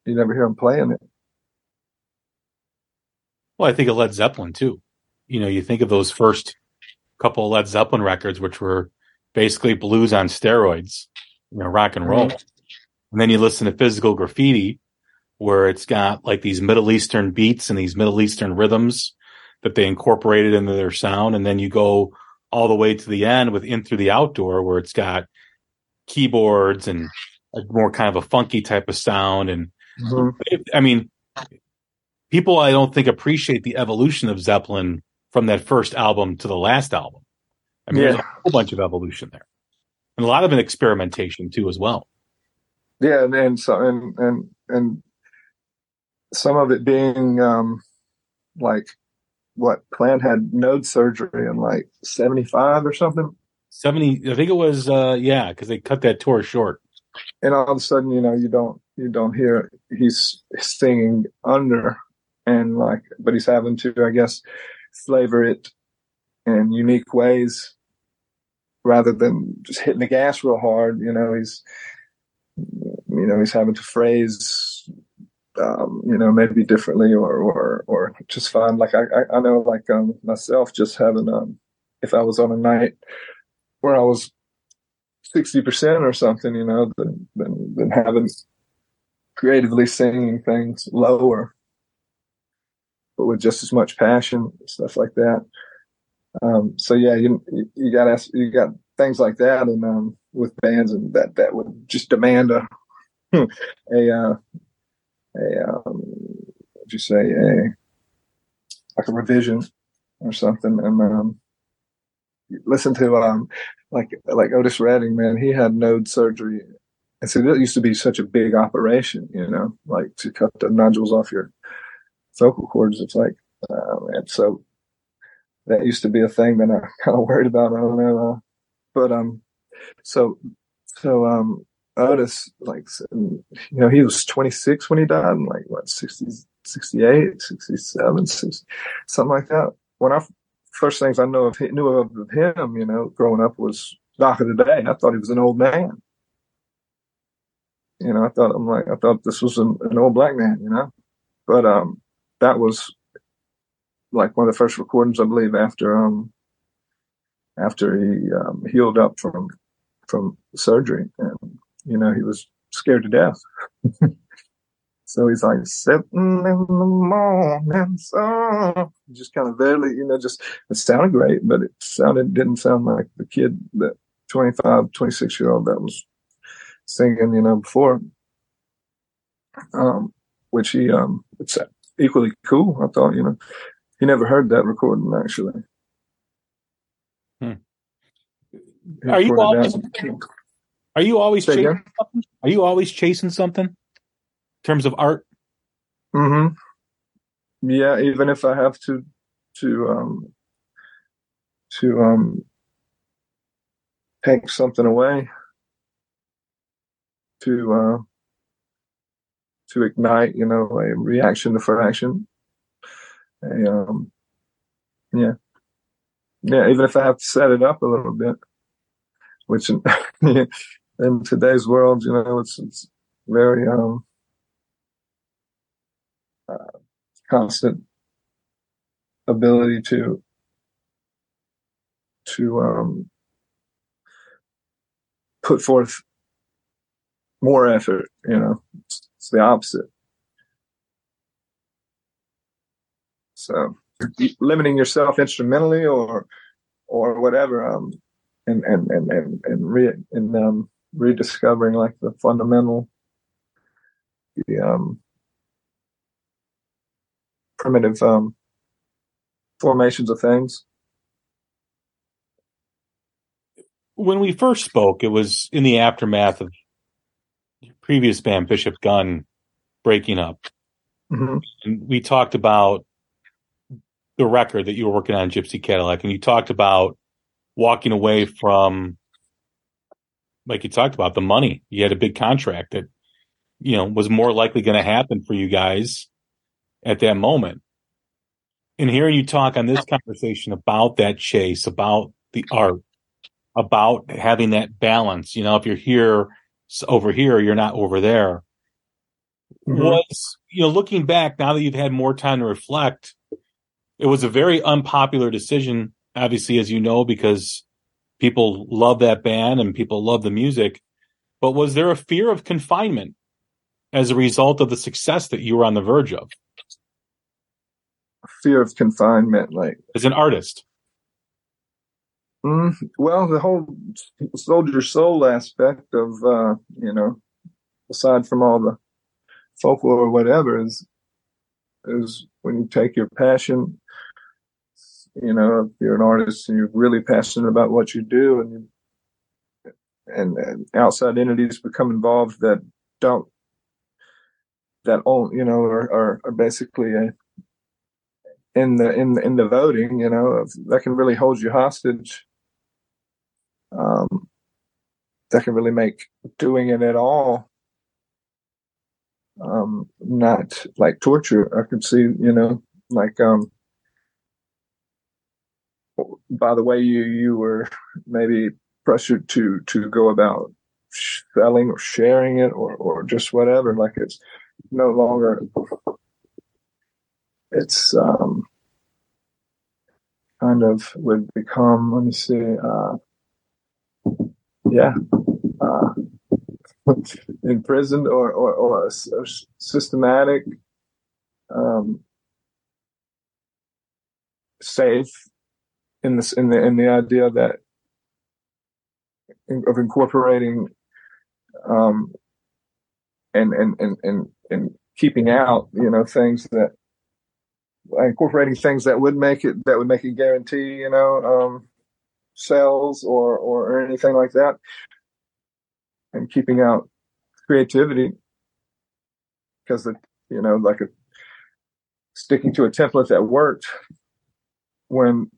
you never hear them playing it. Well, I think of Led Zeppelin too. You think of those first couple of Led Zeppelin records, which were basically blues on steroids, rock and roll. And then you listen to Physical Graffiti, where it's got like these Middle Eastern beats and these Middle Eastern rhythms that they incorporated into their sound. And then you go all the way to the end with In Through the Outdoor, where it's got keyboards and a more kind of a funky type of sound. And people, I don't think, appreciate the evolution of Zeppelin from that first album to the last album. There's a whole bunch of evolution there, and a lot of an experimentation too, as well. Yeah, and some of it being like what Plant had node surgery in like 75 or something. 70, I think it was. Because they cut that tour short, and all of a sudden, you don't hear he's singing under, and like, but he's having to, I guess, flavor it in unique ways rather than just hitting the gas real hard. He's having to phrase, maybe differently or just find, like, I know, like, myself just having, if I was on a night where I was 60% or something, then having creatively singing things lower, but with just as much passion, stuff like that. So yeah, you got things like that, and with bands, and that would just demand a revision or something. And listen to like Otis Redding, man, he had node surgery, and so that used to be such a big operation, like to cut the nodules off your vocal cords. It's like, and so that used to be a thing that I kind of worried about. I don't know, but Otis, like, he was 26 when he died, and like what, 60, 68, 67, 60, something like that. When I first things I knew of him, growing up was Doc of the Day. I thought he was an old man. I thought this was an old black man, but that was like one of the first recordings, I believe, after he healed up from surgery, and he was scared to death. So he's like, sitting in the morning sun. Just kind of barely, it sounded great, but didn't sound like the kid, that 25, 26-year-old that was singing, before. Which he, it's equally cool, I thought, He never heard that recording, actually. Are you always chasing something in terms of art? Mm-hmm. Yeah, even if I have to take something away, to ignite, a reaction to fraction. Even if I have to set it up a little bit, which in today's world, it's very constant ability to put forth more effort. It's the opposite. So limiting yourself instrumentally or whatever, and rediscovering like the fundamental, primitive formations of things. When we first spoke, it was in the aftermath of your previous band, Bishop Gunn, breaking up, mm-hmm. and we talked about the record that you were working on, Gypsy Cadillac, and you talked about walking away from, like you talked about, the money. You had a big contract that, was more likely going to happen for you guys at that moment. And hearing you talk on this conversation about that chase, about the art, about having that balance, if you're here, over here, you're not over there. Mm-hmm. Was, looking back, now that you've had more time to reflect, it was a very unpopular decision, obviously, as because people love that band and people love the music. But was there a fear of confinement as a result of the success that you were on the verge of? Fear of confinement, like as an artist? Well, the whole soldier soul aspect of, aside from all the folklore or whatever, is when you take your passion, if you're an artist and you're really passionate about what you do, and outside entities become involved that are basically in the voting, that can really hold you hostage. That can really make doing it at all not like torture. I could see, by the way you were maybe pressured to go about selling or sharing it or just whatever. Like it's no longer, it's kind of would become, let me see, imprisoned or a systematic, safe in the idea that of incorporating and keeping out, things that incorporating things that would make it guarantee, sales or anything like that, and keeping out creativity because sticking to a template that worked when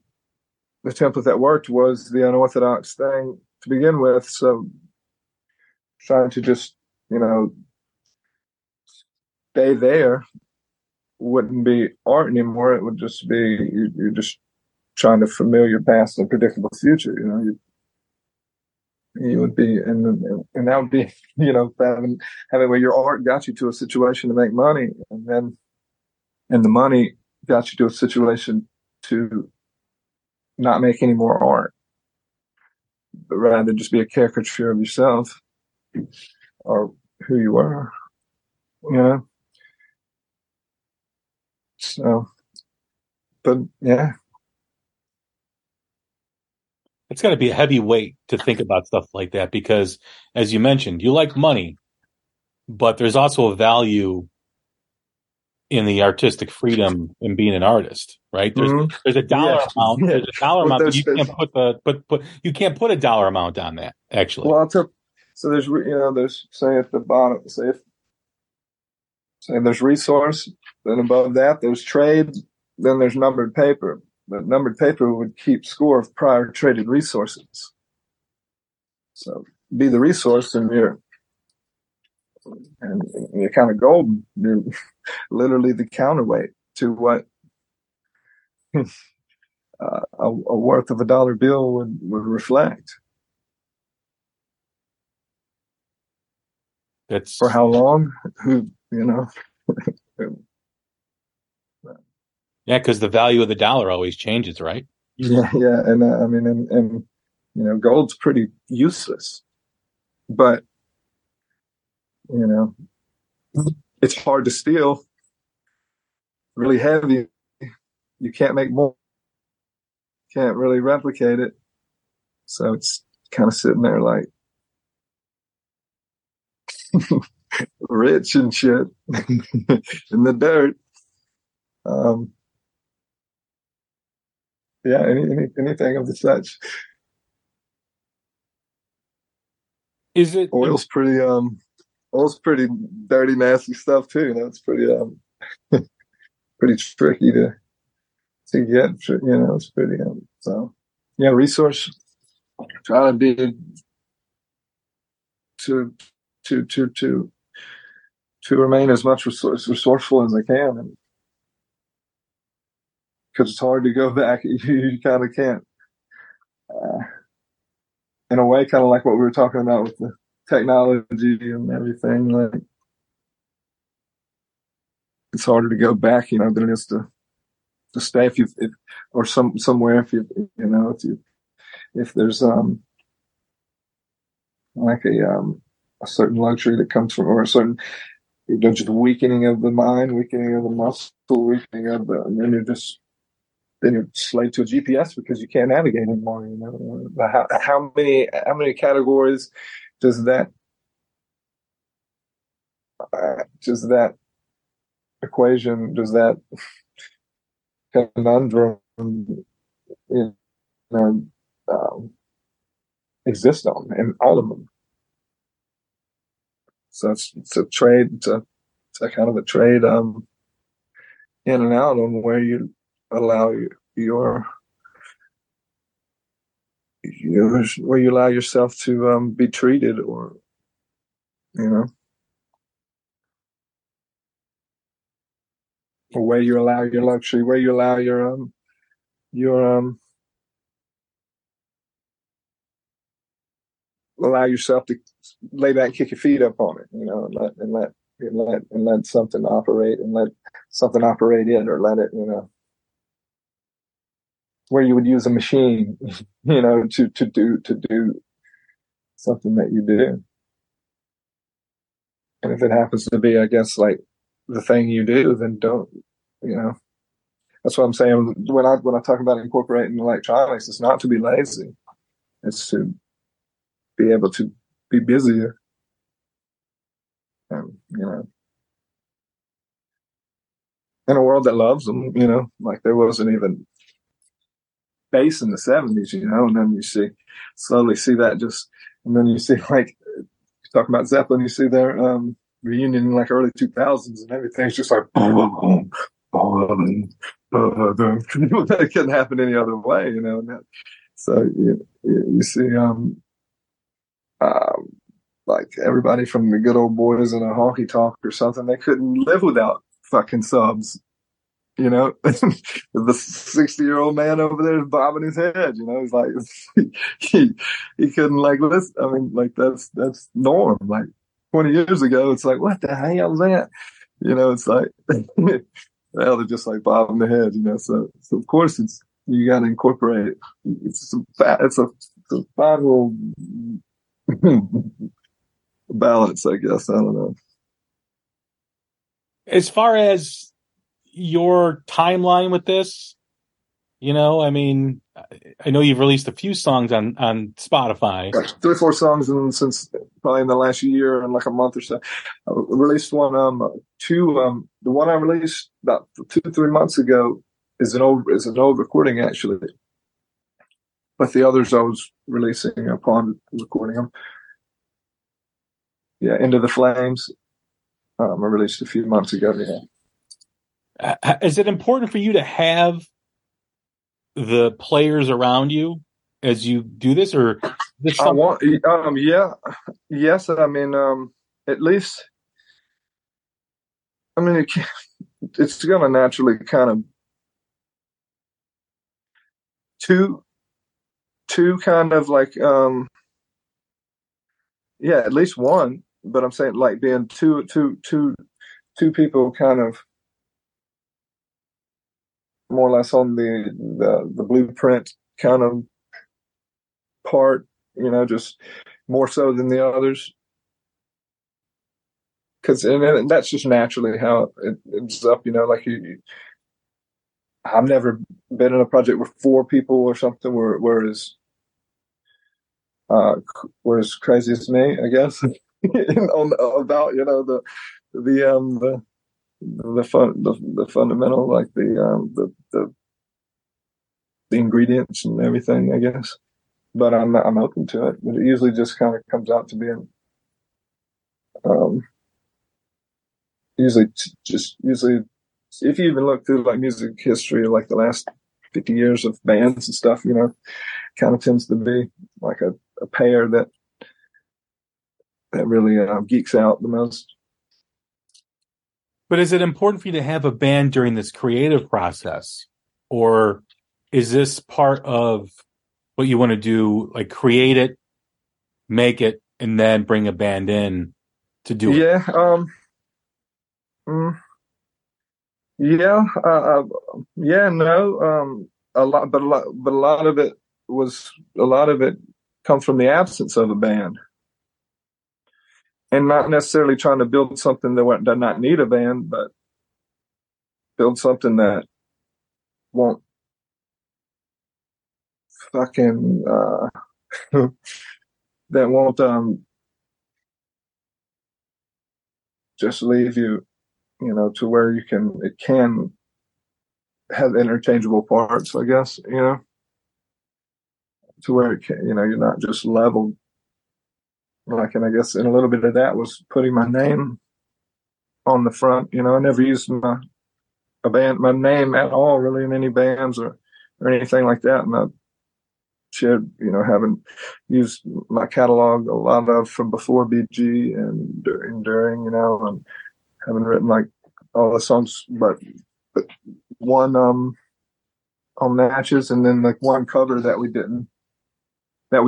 the template that worked was the unorthodox thing to begin with. So trying to just, stay there wouldn't be art anymore. It would just be, you're just trying to familiar past and predictable future, you would be, and that would be, having where your art got you to a situation to make money, and the money got you to a situation to not make any more art, but rather just be a caricature of yourself or who you were, So, but yeah. It's got to be a heavy weight to think about stuff like that because, as you mentioned, you like money, but there's also a value in the artistic freedom in being an artist, right? There's a dollar amount. Yeah. There's a dollar amount. But you can't put a dollar amount on that. Actually, well, so there's there's say at the bottom say there's resource. Then above that, there's trade. Then there's numbered paper. But numbered paper would keep score of prior traded resources. So be the resource, and you're kind of golden. You're literally the counterweight to what a worth of a dollar bill would reflect. That's for how long? Who Yeah, because the value of the dollar always changes, right? Yeah, and gold's pretty useless, but it's hard to steal. Really heavy, you can't make more. Can't really replicate it, so it's kind of sitting there like rich and shit in the dirt. Yeah, anything of the such. Is it oil's pretty dirty, nasty stuff too. It's pretty pretty tricky to get. It's pretty so yeah. Resource trying to be to remain as much resourceful as I can. And, because it's hard to go back. You kind of can't. In a way, kind of like what we were talking about with the technology and everything. Like, it's harder to go back, than it is to stay if there's a certain luxury that comes from or a certain. There's the weakening of the mind, weakening of the muscle, weakening of the, and then you're just. Then you're slave to a GPS because you can't navigate anymore. How many categories does that equation, does that conundrum, exist on? And all of them. So it's a trade. It's a kind of a trade in and out on where you. Allow where you allow yourself to be treated, or or where you allow your luxury, where you allow your allow yourself to lay back, and kick your feet up on it, and let something operate, and let something operate in, or let it, where you would use a machine, to do something that you do. And if it happens to be, I guess, like the thing you do, then don't, you know. That's what I'm saying. When I talk about incorporating electronics, it's not to be lazy. It's to be able to be busier. And, you know, in a world that loves them, you know, like there wasn't even bass in the 70s, you know, and then you slowly see that just, and then you see, like, talking about Zeppelin, you see their reunion in like early 2000s, and everything's just like boom, boom, boom, boom. That couldn't happen any other way, you know. And that, so you see, like everybody from the Good Old Boys and a honky tonk or something, they couldn't live without fucking subs, you know. The 60-year-old man over there is bobbing his head, you know. He's like, he couldn't like listen. I mean, like that's norm. Like 20 years ago, it's like, what the hell is that? You know, it's like, well, they're just like bobbing the head, you know. So of course, it's, you got to incorporate it. It's a final balance, I guess. I don't know. As far as your timeline with this, you know, I mean, I know you've released a few songs on Spotify. Gosh, 3 or 4 songs since probably in the last year and like a month or so. I released one, two. The one I released about 2 or 3 months ago is an old recording actually, but the others I was releasing upon recording them. Yeah, Into the Flames. I released a few months ago. Yeah. Is it important for you to have the players around you as you do this, or this? I want. Yeah. Yes. I mean, at least. I mean, it's going to naturally kind of two kind of like yeah, at least one. But I'm saying like being two people kind of more or less on the blueprint kind of part, you know, just more so than the others. Because and that's just naturally how it's up, you know, like I've never been in a project with 4 people or something where as crazy as me, I guess. About you know the fundamental, like the ingredients and everything, I guess. But I'm open to it. But it usually just kind of comes out to being usually if you even look through like music history, like the last 50 years of bands and stuff, you know, kind of tends to be like a pair that really geeks out the most. But is it important for you to have a band during this creative process, or is this part of what you want to do? Like create it, make it, and then bring a band in to do it. Yeah. Yeah. Yeah. No. A lot of it comes from the absence of a band. And not necessarily trying to build something that does not need a band, but build something that won't fucking, that won't just leave you, you know, to where it can have interchangeable parts, I guess, you know, to where it can, you know, you're not just leveled. Like, and I guess in a little bit of that was putting my name on the front. You know, I never used my name at all, really, in any bands or anything like that. And I shared, you know, having used my catalog a lot of from before BG and during, you know, and having written like all the songs, but one on Natchez, and then like one cover that we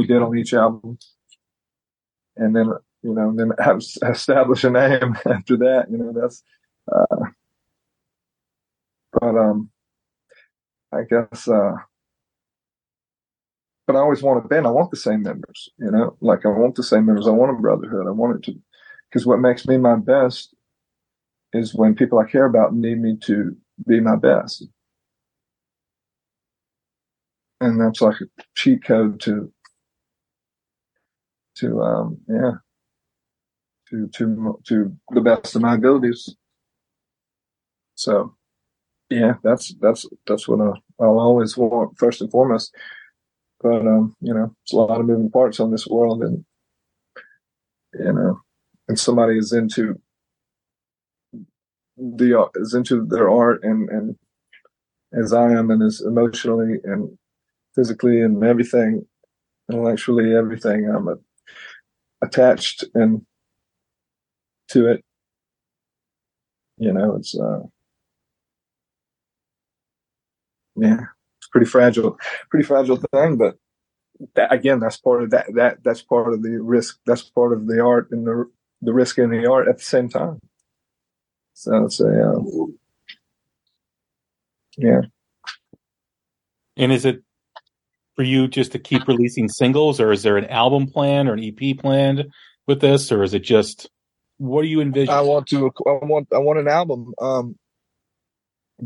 did on each album. And then, you know, then establish a name after that, you know, that's, I guess, but I always want a band. I want the same members, you know, like I want the same members. I want a brotherhood. I want it to, Because what makes me my best is when people I care about need me to be my best. And that's like a cheat code to the best of my abilities. So, yeah, that's what I'll always want first and foremost. But it's a lot of moving parts on this world, and and somebody is into their art and as I am, and is emotionally and physically and everything, intellectually everything. I'm attached and to it. It's it's pretty fragile thing. But that, again, that's part of that. That's part of the risk. That's part of the art and the risk in the art at the same time. So it's a And is it for you just to keep releasing singles, or is there an album planned or an EP planned with this, or is it just what do you envision? I want an album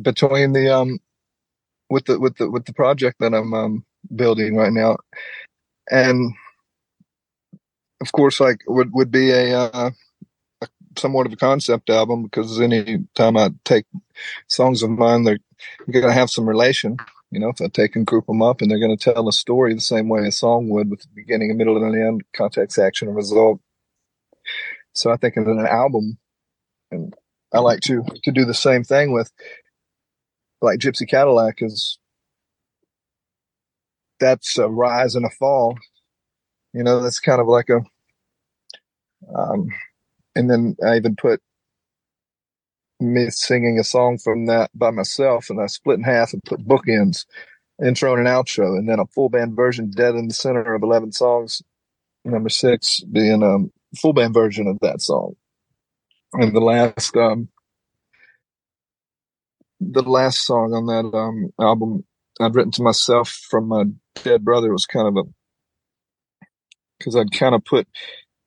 between the with the project that I'm building right now, and of course, like would be a somewhat of a concept album, because any time I take songs of mine, they're going to have some relation. If I take and group them up, and they're going to tell a story the same way a song would, with the beginning, a middle, and an end, context, action, and result. So I think in an album, and I like to do the same thing with, like, Gypsy Cadillac is, that's a rise and a fall. That's kind of like and then I even put me singing a song from that by myself, and I split in half and put bookends, intro and an outro, and then a full band version dead in the center of 11 songs, number 6 being a full band version of that song. And the last song on that album I'd written to myself from my dead brother was kind of because I'd kind of put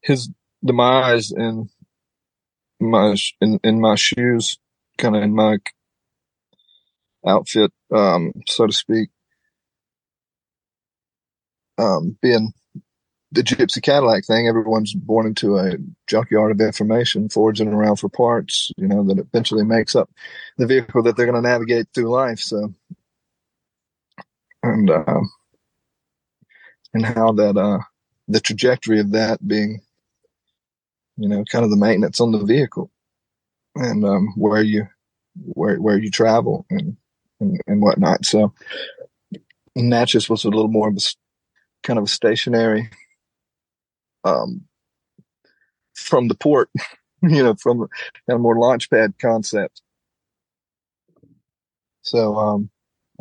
his demise in my shoes, kind of in my outfit, so to speak, being the Gypsy Cadillac thing. Everyone's born into a junkyard of information, foraging around for parts, that eventually makes up the vehicle that they're going to navigate through life. So, and how that the trajectory of that being, kind of the maintenance on the vehicle, and where you travel and whatnot. So, and that just was a little more of a kind of a stationary, from the port, from a kind of more launchpad concept. So I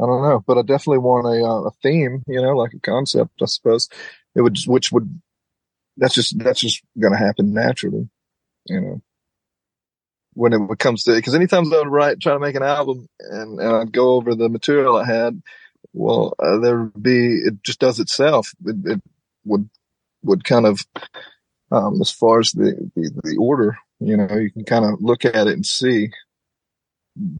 don't know, but I definitely want a theme, like a concept, I suppose. That's just going to happen naturally, when it comes to it. Because anytime I would try to make an album, and I'd go over the material I had, it just does itself. It would kind of, as far as the order, you can kind of look at it and see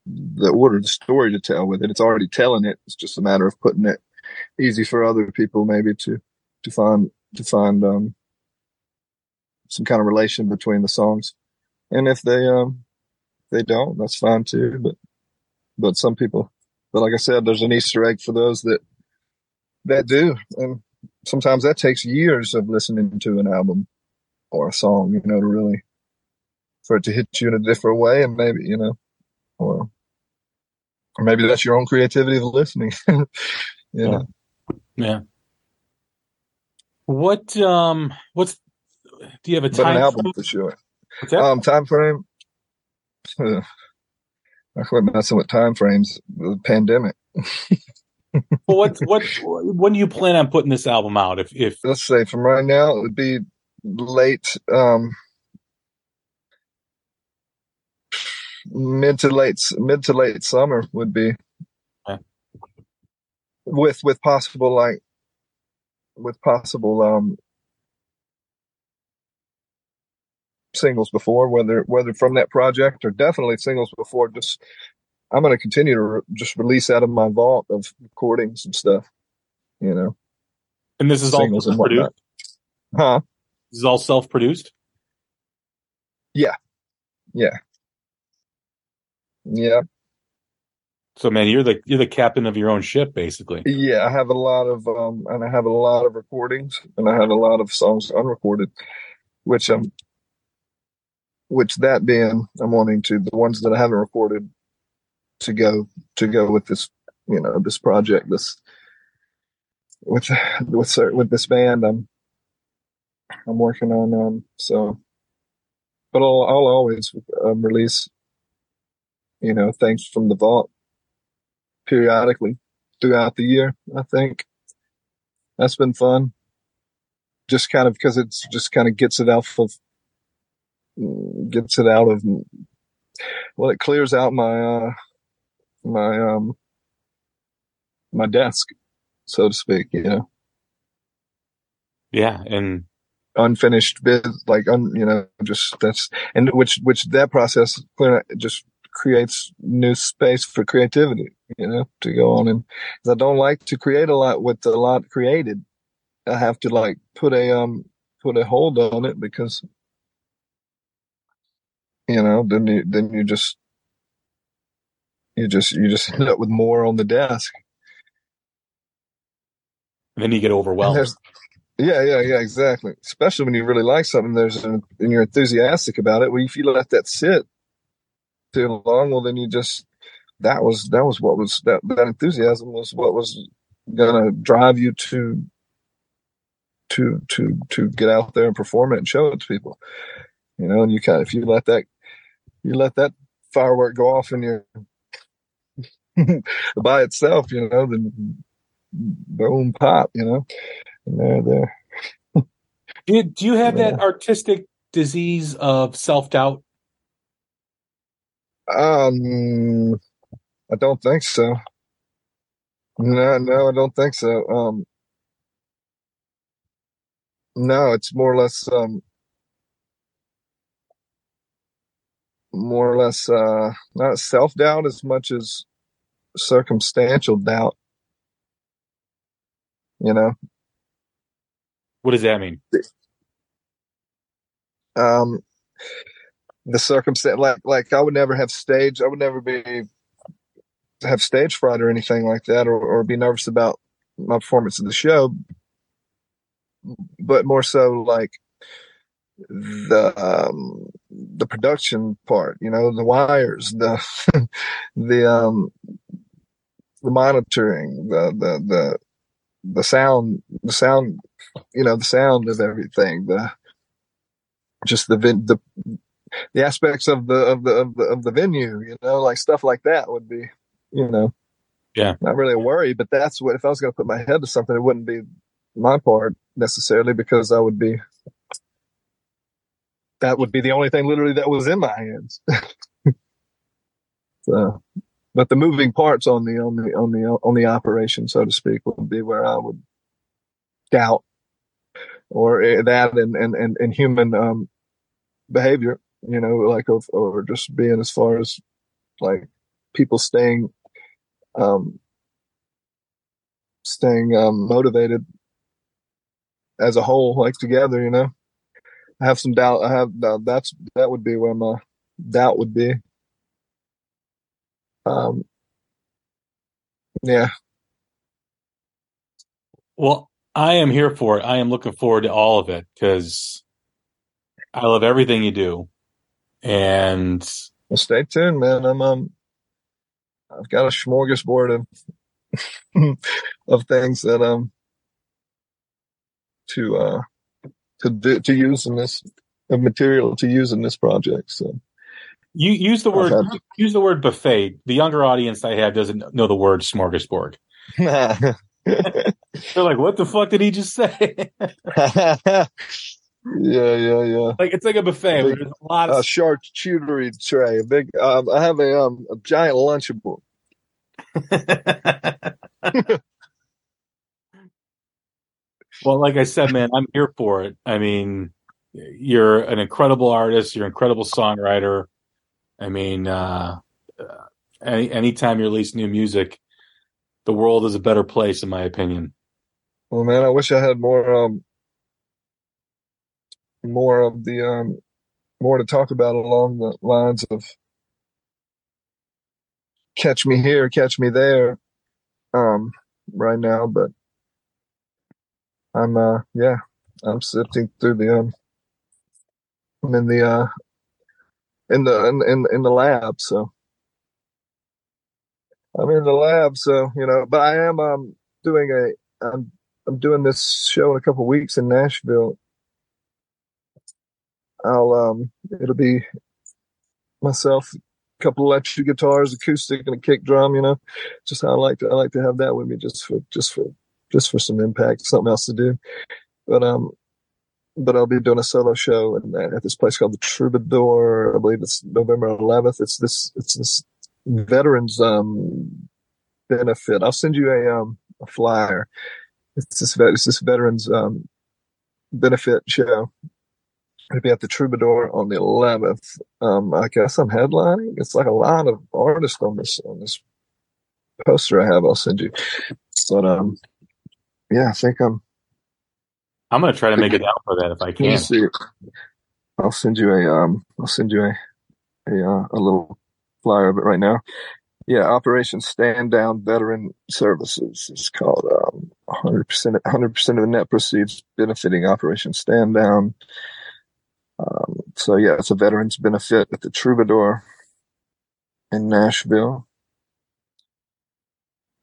the order, the story to tell with it. It's already telling it. It's just a matter of putting it easy for other people maybe to find some kind of relation between the songs. And if they don't, that's fine too. But some people, but like I said, there's an Easter egg for those that do. And sometimes that takes years of listening to an album or a song, to really, for it to hit you in a different way. And maybe, or maybe that's your own creativity of listening. Yeah. Do you have a time frame? An album for sure. What's that? Time frame? I quit messing with time frames. The pandemic. Well, when do you plan on putting this album out? If let's say from right now, it would be late, mid to late summer would be, okay. With possible singles before, whether from that project or definitely singles before. Just I'm going to continue to just release out of my vault of recordings and stuff, you know. And this is all self-produced? Huh? This is all self-produced? Yeah. Yeah. Yeah. So, man, you're the captain of your own ship, basically. Yeah, I have a lot of recordings, and I have a lot of songs unrecorded, which that being, I'm wanting to the ones that I haven't recorded to go with this, you know, this project, this with this band I'm working on. So, but I'll always release, you know, things from the vault periodically throughout the year. I think that's been fun, just kind of because it's just kind of gets it out of well, it clears out my desk, so to speak, you know. Yeah. And unfinished bit, like you know, just that's, and which that process just creates new space for creativity, you know, to go on. And I don't like to create a lot with a lot created. I have to like put a hold on it, because, you know, then you just end up with more on the desk. And then you get overwhelmed. Yeah, exactly. Especially when you really like something, and you're enthusiastic about it. Well, if you let that sit too long, well, then you just that was what was that enthusiasm was what was gonna drive you to get out there and perform it and show it to people, you know. And you kind of, if you let that firework go off in your by itself, you know, then boom, pop, you know, and there. Do you have that artistic disease of self-doubt? I don't think so. No, I don't think so. No, it's more or less not self-doubt as much as circumstantial doubt, you know. What does that mean? The circumstance, like I would never have stage fright or anything like that, or be nervous about my performance of the show, but more so like the production part, you know, the wires, the monitoring, the sound, you know, the sound of everything, the aspects of the venue, you know, like stuff like that would be, you know, yeah, not really a worry. But that's what, if I was going to put my head to something, it wouldn't be my part necessarily, because that would be the only thing literally that was in my hands. So, but the moving parts on the operation, so to speak, would be where I would doubt, or that and human behavior. You know, like, or just being, as far as like people staying motivated as a whole, like together, you know. I have some doubt. I have that would be where my doubt would be. Yeah. Well, I am here for it. I am looking forward to all of it, because I love everything you do. And well, stay tuned, man. I'm I've got a smorgasbord of things that to use in this material to use in this project. So you use the word buffet. The younger audience I have doesn't know the word smorgasbord. They're like, what the fuck did he just say? Yeah. Like, it's like a buffet. There's a lot of charcuterie tray. Big. I have a giant Lunchable. Well, like I said, man, I'm here for it. I mean, You're an incredible artist. You're an incredible songwriter. I mean, anytime you release new music, the world is a better place, in my opinion. Well, man, I wish I had more to talk about along the lines of catch me here, catch me there, right now. But I'm sifting through the, I'm in the lab. So I'm in the lab. So, you know, but I am, I'm doing this show in a couple of weeks in Nashville. It'll be myself, a couple electric guitars, acoustic, and a kick drum. You know, just how I like to have that with me, just for some impact, something else to do. But I'll be doing a solo show at this place called the Troubadour. I believe it's November 11th. It's this veterans benefit. I'll send you a flyer. It's this veterans benefit show. It'll be at the Troubadour on the 11th. I guess I'm headlining. It's like a lot of artists on this poster I have. I'll send you. But yeah, I think I'm gonna try to make it out for that if I can. I'll send you a little flyer of it right now. Yeah, Operation Stand Down Veteran Services. It's called 100% of the net proceeds benefiting Operation Stand Down. So yeah, it's a veterans benefit at the Troubadour in Nashville.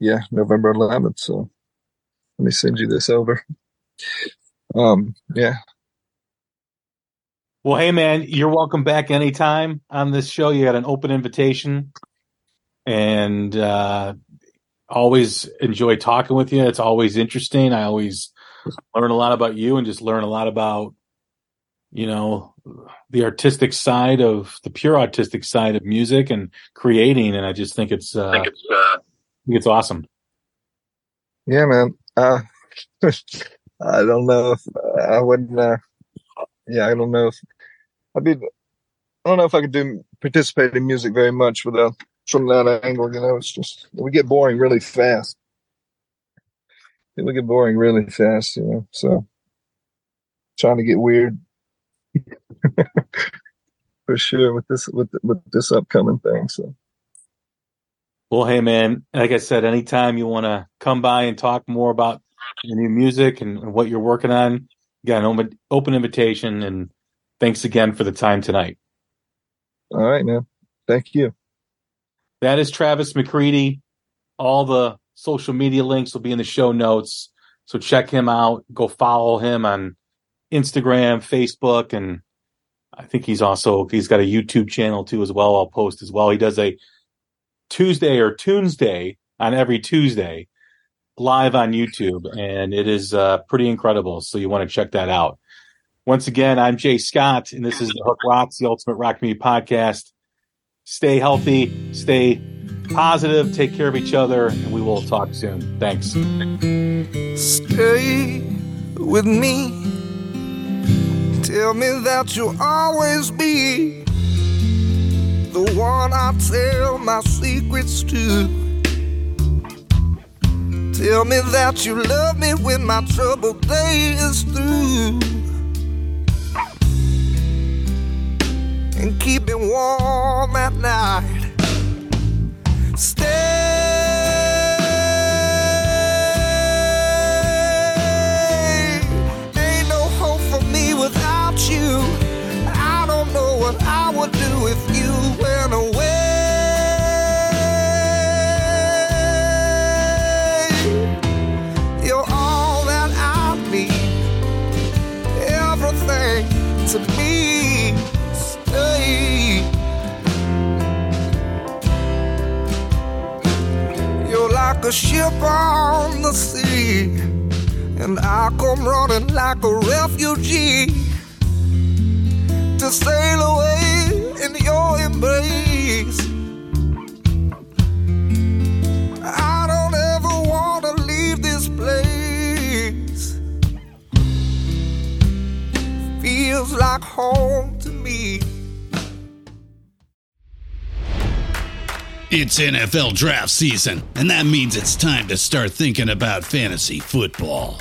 Yeah, November 11th. So let me send you this over. Yeah. Well, hey man, you're welcome back anytime on this show. You got an open invitation, and always enjoy talking with you. It's always interesting. I always learn a lot about you and just learn a lot about, you know, the artistic side of the pure artistic side of music and creating. And I just think it's awesome. Yeah, man. I don't know if I wouldn't, I don't know if I could participate in music very much from that angle. You know, it's just, we get boring really fast, you know, so trying to get weird. For sure, with this upcoming thing. So, well, hey man, like I said, anytime you want to come by and talk more about your new music and what you're working on, you got an open invitation. And thanks again for the time tonight. All right, man. Thank you. That is Travis McCready. All the social media links will be in the show notes, so check him out. Go follow him on Instagram, Facebook, and I think he's got a YouTube channel too as well. I'll post as well. He does a Tuesday or Toonsday on every Tuesday live on YouTube, and it is pretty incredible. So you want to check that out. Once again, I'm Jay Scott, and this is The Hook Rocks, the ultimate rock community podcast. Stay healthy, stay positive, take care of each other, and we will talk soon. Thanks. Stay with me. Tell me that you'll always be the one I tell my secrets to. Tell me that you love me when my troubled day is through. And keep me warm at night. Stay. Ain't no hope for me without you. I don't know what I would do if you went away. You're all that I need, everything to me. Stay. You're like a ship on the sea, and I come running like a refugee to sail away in your embrace. I don't ever want to leave this place. Feels feels like home to me. It's NFL draft season, and that means it's time to start thinking about fantasy football.